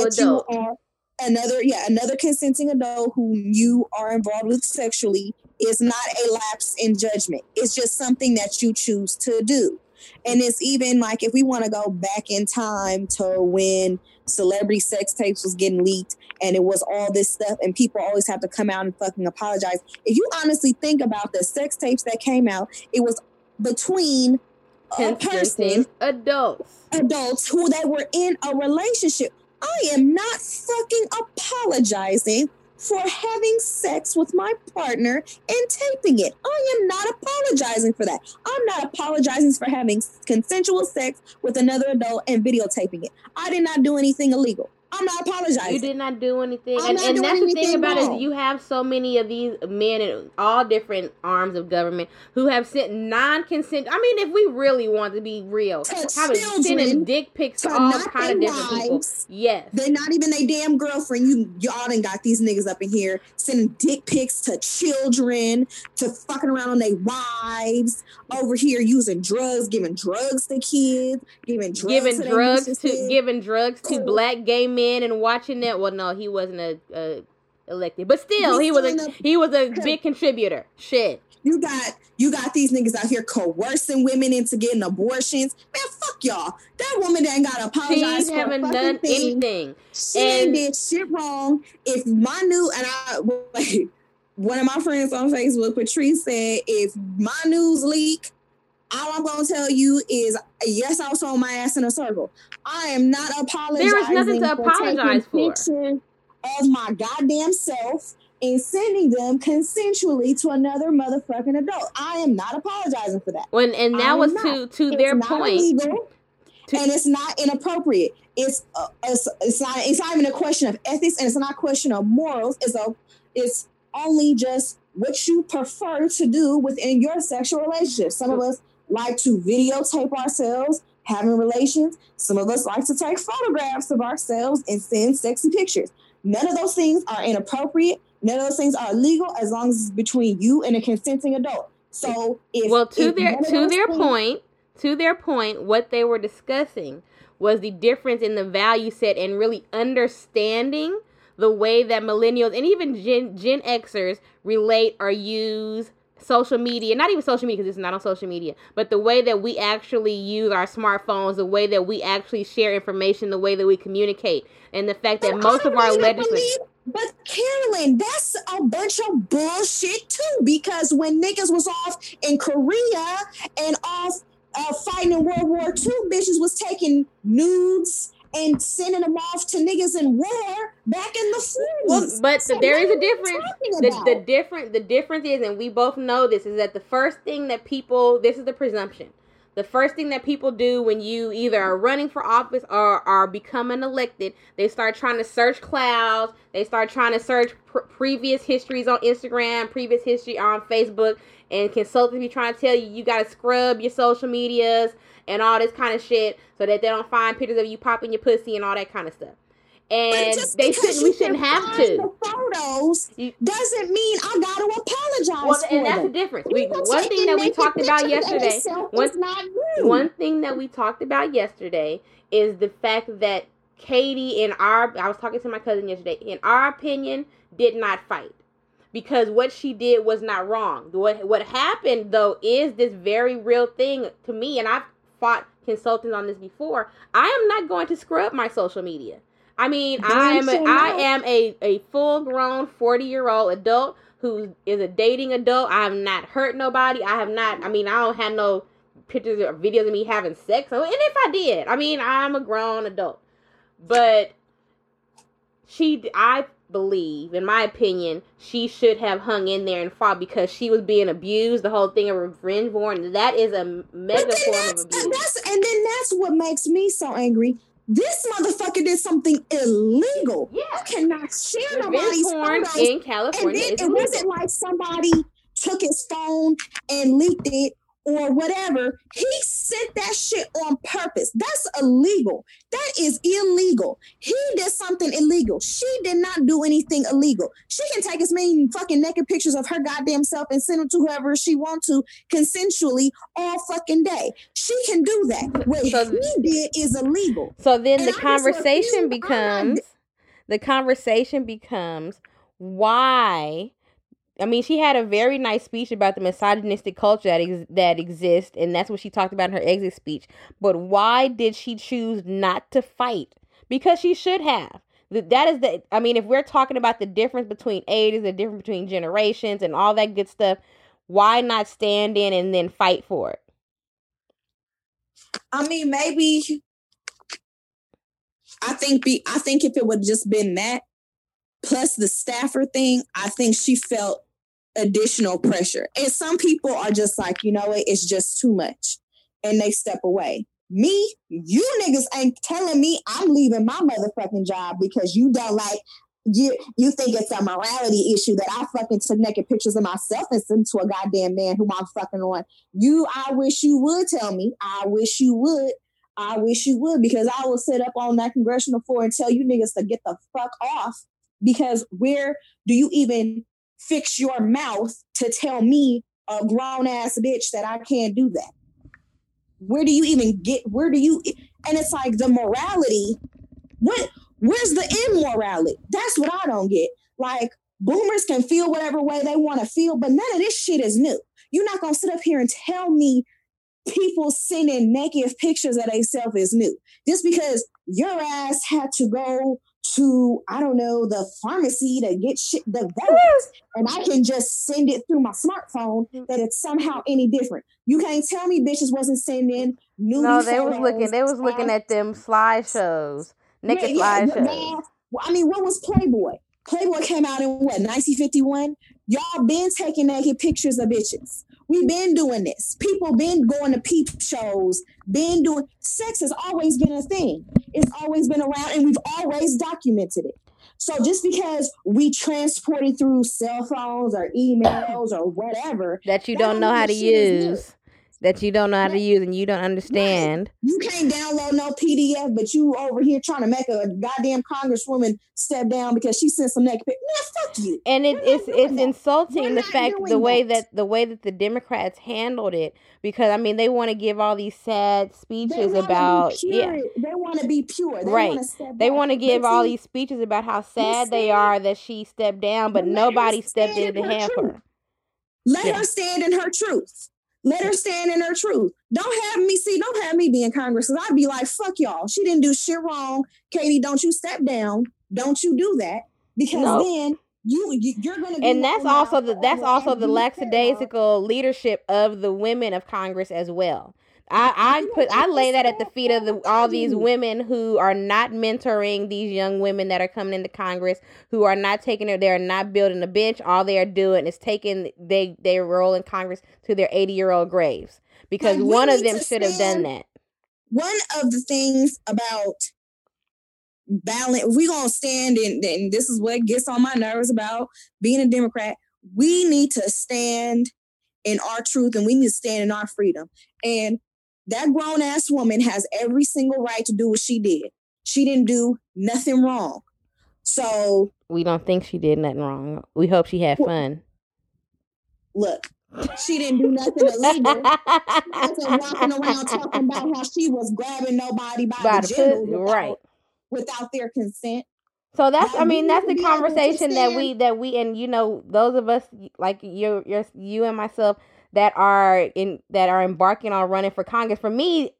adult who you are involved with sexually. It's not a lapse in judgment. It's just something that you choose to do. And it's even like, if we want to go back in time to when celebrity sex tapes was getting leaked and it was all this stuff and people always have to come out and fucking apologize. If you honestly think about the sex tapes that came out, it was between a person, adults who they were in a relationship. I am not fucking apologizing for having sex with my partner and taping it. I am not apologizing for that. I'm not apologizing for having consensual sex with another adult and videotaping it. I did not do anything illegal. I'm not apologizing. You did not do anything. And that's the thing about it. You have so many of these men in all different arms of government who have sent non-consent. I mean, if we really want to be real, have sending dick pics to all kind of different people. Yes. They're not even their damn girlfriend. Y'all done got these niggas up in here sending dick pics to children, to fucking around on their wives, over here using drugs, giving drugs to black gay men. And watching that, well, no, he wasn't elected, but still, he was a big contributor. Shit, you got these niggas out here coercing women into getting abortions. Man, fuck y'all. That woman ain't gotta apologize. She haven't done anything. She did shit wrong. If my new and I, like, one of my friends on Facebook, Patrice, said, if my news leak, all I'm going to tell you is, yes, I was on my ass in a circle. I am not apologizing. There is nothing to apologize for. Taking pictures of my goddamn self and sending them consensually to another motherfucking adult. I am not apologizing for that. And that was to their point. It's not illegal, and it's not inappropriate. It's not even a question of ethics, and it's not a question of morals. It's only just what you prefer to do within your sexual relationship. Some of us like to videotape ourselves having relations. Some of us like to take photographs of ourselves and send sexy pictures. None of those things are inappropriate. None of those things are illegal as long as it's between you and a consenting adult. So, if, well, to if their to their things, point, To their point, what they were discussing was the difference in the value set and really understanding the way that millennials and even Gen Xers relate or use social media, not even social media because it's not on social media, but the way that we actually use our smartphones, the way that we actually share information, the way that we communicate, and the fact that most of our legislators... But Carolyn, that's a bunch of bullshit too, because when niggas was off in Korea and off fighting in World War II, bitches was taking nudes and sending them off to niggas in war back in the 40s. Well, but so there is a difference. The difference is, and we both know this, is that the first thing that people, this is the presumption, the first thing that people do when you either are running for office or are becoming elected, they start trying to search clouds, they start trying to search previous histories on Instagram, previous history on Facebook, and consultants be trying to tell you, you got to scrub your social medias and all this kind of shit so that they don't find pictures of you popping your pussy and all that kind of stuff. And they shouldn't. We shouldn't have to. Photos doesn't mean I got to apologize. Well, and that's the difference. One thing that we talked about yesterday. One thing that we talked about yesterday is the fact that Katie and I was talking to my cousin yesterday. In our opinion, did not fight because what she did was not wrong. What happened though is this very real thing to me, and I've fought consultants on this before. I am not going to scrub my social media. I mean, I am a full-grown 40-year-old adult who is a dating adult. I have not hurt nobody. I don't have no pictures or videos of me having sex. And if I did, I mean, I'm a grown adult. But I believe, in my opinion, she should have hung in there and fought because she was being abused. The whole thing of revenge porn, that is a mega form of abuse. And then that's what makes me so angry. This motherfucker did something illegal. Yeah. You cannot share nobody's porn in California. And it wasn't like somebody took his phone and leaked it or whatever. He sent that shit on purpose. That's illegal. That is illegal. He did something illegal. She did not do anything illegal. She can take as many fucking naked pictures of her goddamn self and send them to whoever she wants to consensually all fucking day. She can do that. What he did is illegal. So then the conversation becomes why... I mean, she had a very nice speech about the misogynistic culture that exists, and that's what she talked about in her exit speech. But why did she choose not to fight? Because she should have. If we're talking about the difference between ages, the difference between generations, and all that good stuff, why not stand in and then fight for it? I mean, maybe. I think if it would have just been that, plus the staffer thing, I think she felt additional pressure. And some people are just like, you know what, it's just too much. And they step away. Me, you niggas ain't telling me I'm leaving my motherfucking job because you don't like, you think it's a morality issue that I fucking took naked pictures of myself and sent to a goddamn man whom I'm fucking on. I wish you would tell me. I wish you would because I will sit up on that congressional floor and tell you niggas to get the fuck off. Because where do you even fix your mouth to tell me, a grown-ass bitch, that I can't do that? And it's like the morality, where's the immorality? That's what I don't get. Like, boomers can feel whatever way they want to feel, but none of this shit is new. You're not going to sit up here and tell me people sending naked pictures of themselves is new. Just because your ass had to go to, I don't know, the pharmacy to get shit developed, and I can just send it through my smartphone, that it's somehow any different. You can't tell me bitches wasn't sending new. No, they was looking. They was looking at them slideshows, naked slideshows. I mean, what was Playboy? Playboy came out in what, 1951? Y'all been taking naked pictures of bitches. We been doing this. People been going to peep shows, been doing... Sex has always been a thing. It's always been around, and we've always documented it. So just because we transport it through cell phones or emails or whatever... That you don't know how to use. that you don't know how to use and you don't understand. You can't download no PDF, but you over here trying to make a goddamn congresswoman step down because she sent some naked pictures. Man, fuck you. And it's insulting the way that the Democrats handled it, because I mean they want to give all these sad speeches about they want to be pure. They want to give all these speeches about how sad they are that she stepped down, but nobody stepped in to help her. Let her stand in her truth. Let her stand in her truth. Don't have me be in Congress, because I'd be like, fuck y'all. She didn't do shit wrong. Katie, don't you step down. Don't you do that. Because then you're going to be... And that's also the lackadaisical leadership of the women of Congress as well. I lay that at the feet of all these women who are not mentoring these young women that are coming into Congress, who are not taking it. They're not building a bench. All they are doing is taking their role in Congress to their 80-year-old graves, because one of them should have done that. One of the things about balance, we're going to stand in, and this is what gets on my nerves about being a Democrat. We need to stand in our truth, and we need to stand in our freedom. And that grown-ass woman has every single right to do what she did. She didn't do nothing wrong. So... We don't think she did nothing wrong. We hope she had fun. Look, she didn't do nothing illegal. She wasn't walking around talking about how she was grabbing nobody by the genitals without their consent. So that's the conversation that we, and you know, those of us like you and myself that are embarking on running for Congress. For me,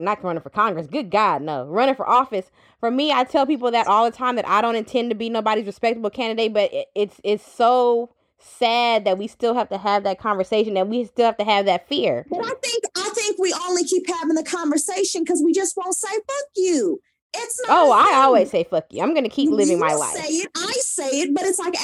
not running for Congress, good God, no. Running for office. For me, I tell people that all the time, that I don't intend to be nobody's respectable candidate, but it's so sad that we still have to have that conversation, that we still have to have that fear. But I think we only keep having the conversation because we just won't say fuck you. It's not I always say fuck you. I'm gonna keep living my life. I say it, but it's like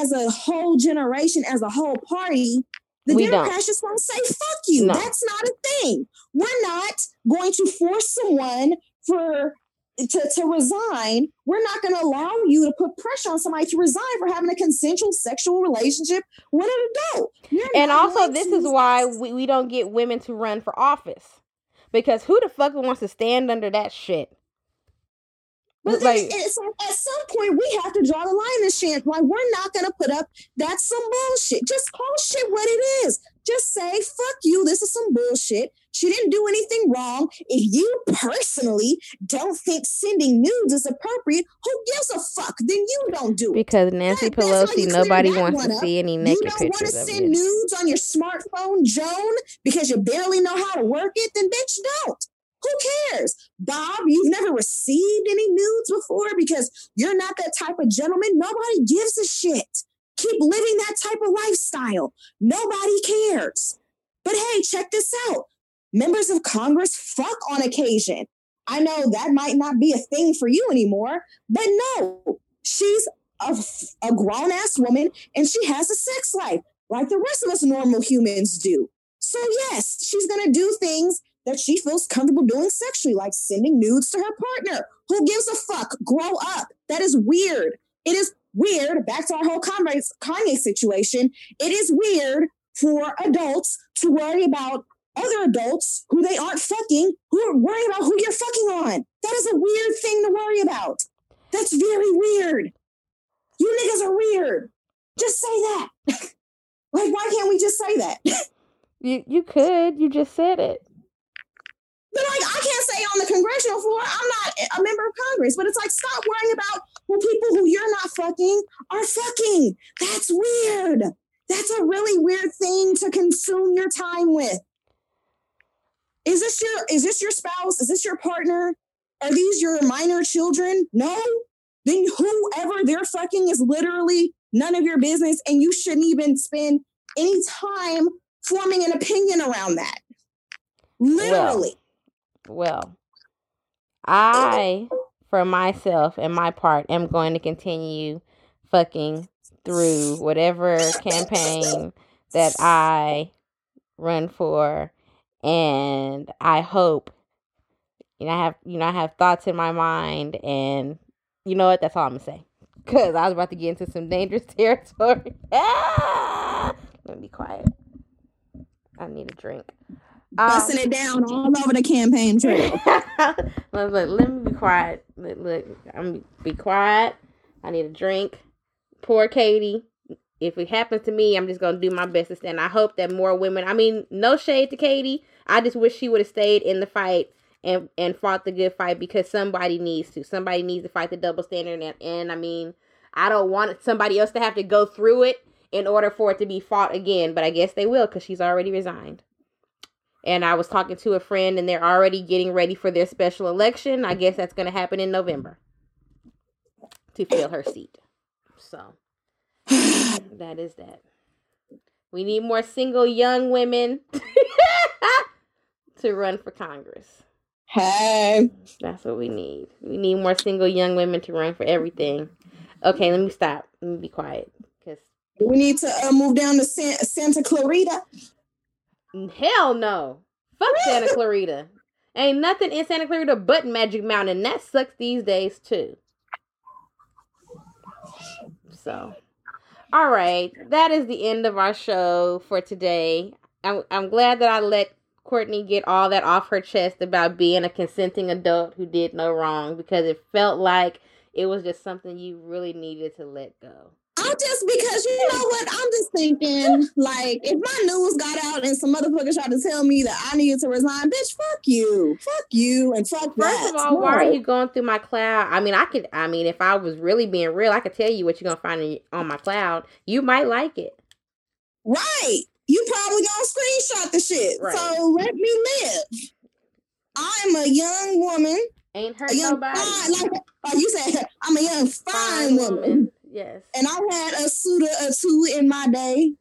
as a whole generation, as a whole party, the Democrats just won't say fuck you. No. That's not a thing. We're not going to force someone to resign. We're not gonna allow you to put pressure on somebody to resign for having a consensual sexual relationship with an adult. And also this is why we don't get women to run for office. Because who the fuck wants to stand under that shit? But at some point, we have to draw the line in the sand. Like, we're not going to put up, that's some bullshit. Just call shit what it is. Just say, fuck you, this is some bullshit. She didn't do anything wrong. If you personally don't think sending nudes is appropriate, who gives a fuck? Then you don't do it. Because Nancy Pelosi, nobody wants to see any naked pictures of you. You don't want to send nudes on your smartphone, Joan, because you barely know how to work it? Then bitch, don't. Who cares? Bob, you've never received any nudes before because you're not that type of gentleman. Nobody gives a shit. Keep living that type of lifestyle. Nobody cares. But hey, check this out. Members of Congress fuck on occasion. I know that might not be a thing for you anymore, but no, she's a grown-ass woman and she has a sex life like the rest of us normal humans do. So yes, she's going to do things that she feels comfortable doing sexually, like sending nudes to her partner. Who gives a fuck? Grow up. That is weird. It is weird. Back to our whole Kanye situation. It is weird for adults to worry about other adults who they aren't fucking, who are worrying about who you're fucking on. That is a weird thing to worry about. That's very weird. You niggas are weird. Just say that. Like, why can't we just say that? You could. You just said it. But like, I can't say on the congressional floor, I'm not a member of Congress, but it's like, stop worrying about people who you're not fucking are fucking. That's weird. That's a really weird thing to consume your time with. Is this your spouse? Is this your partner? Are these your minor children? No. Then whoever they're fucking is literally none of your business, and you shouldn't even spend any time forming an opinion around that. Literally. Well, I, for myself and my part, am going to continue fucking through whatever campaign that I run for, and I hope, and I have thoughts in my mind, and you know what? That's all I'm gonna say, because I was about to get into some dangerous territory. Let me be quiet. I need a drink. Busting it down all over the campaign trail. Let me be quiet. Look, I'm be quiet. I need a drink. Poor Katie. If it happens to me, I'm just going to do my best to stand. I hope that more women, I mean, no shade to Katie. I just wish she would have stayed in the fight and fought the good fight, because somebody needs to. Somebody needs to fight the double standard. And I mean, I don't want somebody else to have to go through it in order for it to be fought again. But I guess they will, because she's already resigned. And I was talking to a friend, and they're already getting ready for their special election. I guess that's going to happen in November to fill her seat. So that is that. We need more single young women to run for Congress. Hey, that's what we need. We need more single young women to run for everything. Okay, let me stop. Let me be quiet. Cause we need to move down to Santa Clarita. Hell no. Fuck Santa Clarita. Ain't nothing in Santa Clarita but Magic Mountain. That sucks these days too. So, all right. That is the end of our show for today. I'm glad that I let Courtney get all that off her chest about being a consenting adult who did no wrong, because it felt like it was just something you really needed to let go. Because you know what, I'm just thinking, like, if my news got out and some motherfuckers tried to tell me that I needed to resign, bitch, fuck you, and fuck that. First of all, Why are you going through my cloud? I mean, if I was really being real, I could tell you what you're gonna find on my cloud. You might like it. Right. You probably gonna screenshot the shit. Right. So let me live. I'm a young woman. Ain't hurt nobody. You said I'm a young fine woman. Yes. And I had a suitor or two in my day.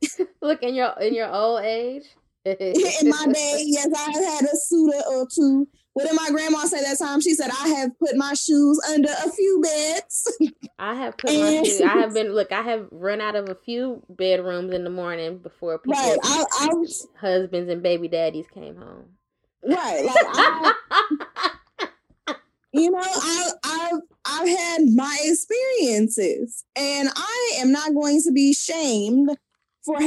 Look, in your old age? In my day, yes, I had a suitor or two. What did my grandma say that time? She said, I have put my shoes under a few beds. I have put my shoes. I have run out of a few bedrooms in the morning before people, right, husbands and baby daddies came home. Right. Like, you know, I've had my experiences, and I am not going to be shamed for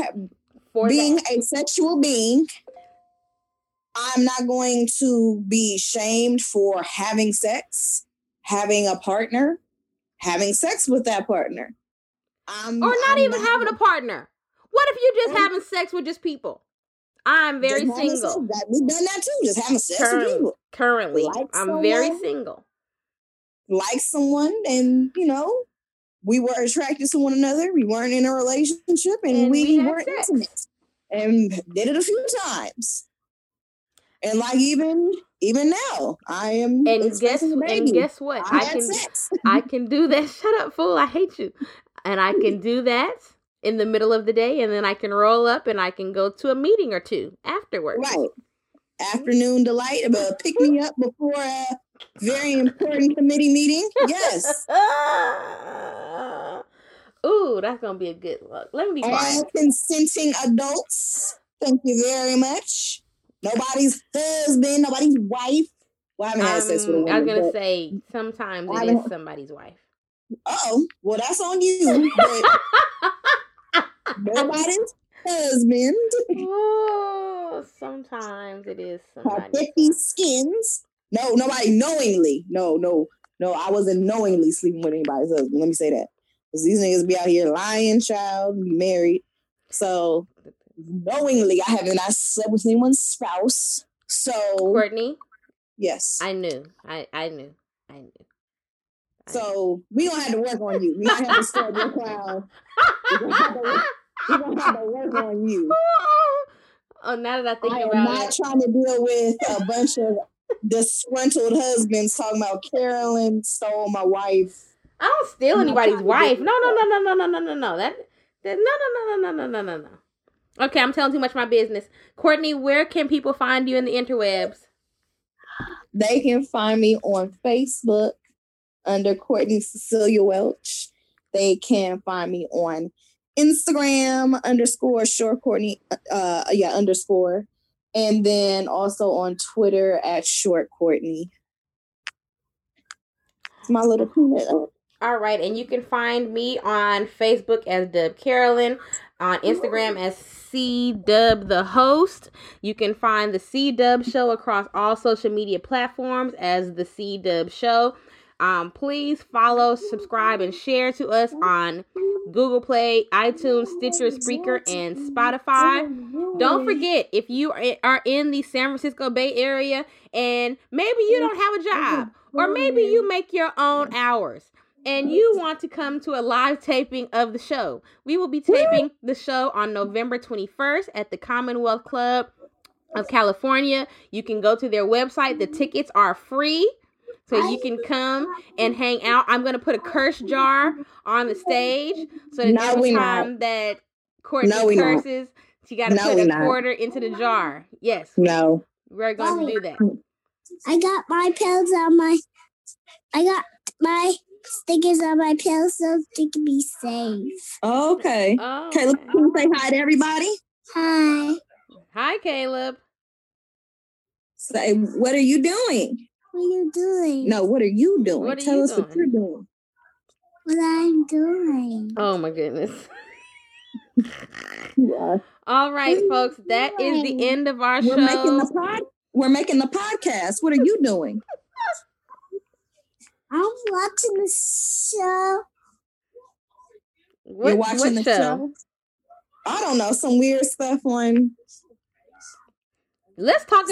being a sexual being. I'm not going to be shamed for having sex, having a partner, having sex with that partner. Having a partner. What if you're just having sex with just people? I'm very single. We've done that too. Just having sex with people. Currently, I'm very single. Like someone, and you know, we were attracted to one another. We weren't in a relationship, and we weren't intimate, and did it a few times. And like even now, I am. And guess what? I can do that. Shut up, fool! I hate you. And I can do that in the middle of the day, and then I can roll up and I can go to a meeting or two afterwards. Right. Afternoon delight, about pick me up before a very important committee meeting. Yes. Ooh, that's gonna be a good look. Let me be quiet. All consenting adults, thank you very much. Nobody's husband, nobody's wife. Well, I haven't had sex with a woman. I was gonna say sometimes it is somebody's wife. Uh-oh. Well, that's on you. But nobody's husband. Oh, sometimes it is somebody. 50 skins. No, nobody knowingly. No. I wasn't knowingly sleeping with anybody's husband. Let me say that, because these niggas be out here lying, child, be married. So knowingly, I have not slept with anyone's spouse. So Courtney. Yes, I knew. I knew. So we don't have to work on you. We don't have to start your clown. We're gonna have to work on you. Oh, now that I think about it, I am not trying to deal with a bunch of disgruntled husbands talking about Carolyn stole my wife. I don't steal anybody's wife. No. No. Okay, I'm telling too much of my business. Courtney, where can people find you in the interwebs? They can find me on Facebook under Courtney Cecilia Welch. They can find me on Instagram _ShortCourtney, _. And then also on Twitter @ShortCourtney. It's my little peanut. All right. And you can find me on Facebook as Dub Carolyn. on Instagram as C-Dub the Host. You can find the C-Dub Show across all social media platforms as the C-Dub Show. Please follow, subscribe, and share to us on Google Play, iTunes, Stitcher, Spreaker, and Spotify. Don't forget, if you are in the San Francisco Bay Area and maybe you don't have a job, or maybe you make your own hours and you want to come to a live taping of the show, we will be taping the show on November 21st at the Commonwealth Club of California. You can go to their website. The tickets are free. So you can come and hang out. I'm going to put a curse jar on the stage. So that every time that Courtney curses, she got to put a quarter into the jar. Yes. No. We're going to do that. I got my pills on my... I got my stickers on my pills so they can be safe. Okay. Oh, Caleb, can you say hi to everybody? Hi. Hi, Caleb. Say, what are you doing? What are you doing? No, what are you doing? Tell us what you're doing. What I'm doing. Oh, my goodness. Yeah. All right, folks. That is the end of our show. We're making the podcast. What are you doing? I'm watching the show. You're watching the show? I don't know. Some weird stuff on... Let's talk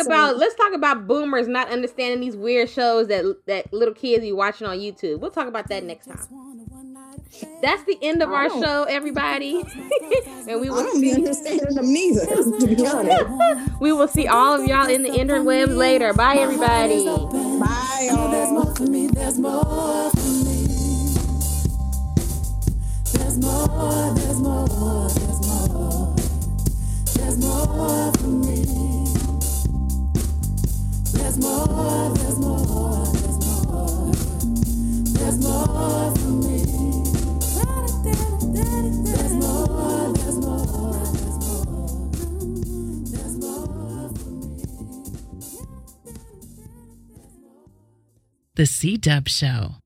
about boomers not understanding these weird shows that little kids be watching on YouTube. We'll talk about that next time. That's the end of our show, everybody. And we will see them neither, to be honest. We will see all of y'all in the interwebs later. Bye, everybody. Bye, y'all. There's more for me. There's more for me. There's more. There's more. There's more. There's more for me. There's more, there's more, there's more. There's more for me. There's more, there's more, there's more. There's more for me. The C-Dub Show.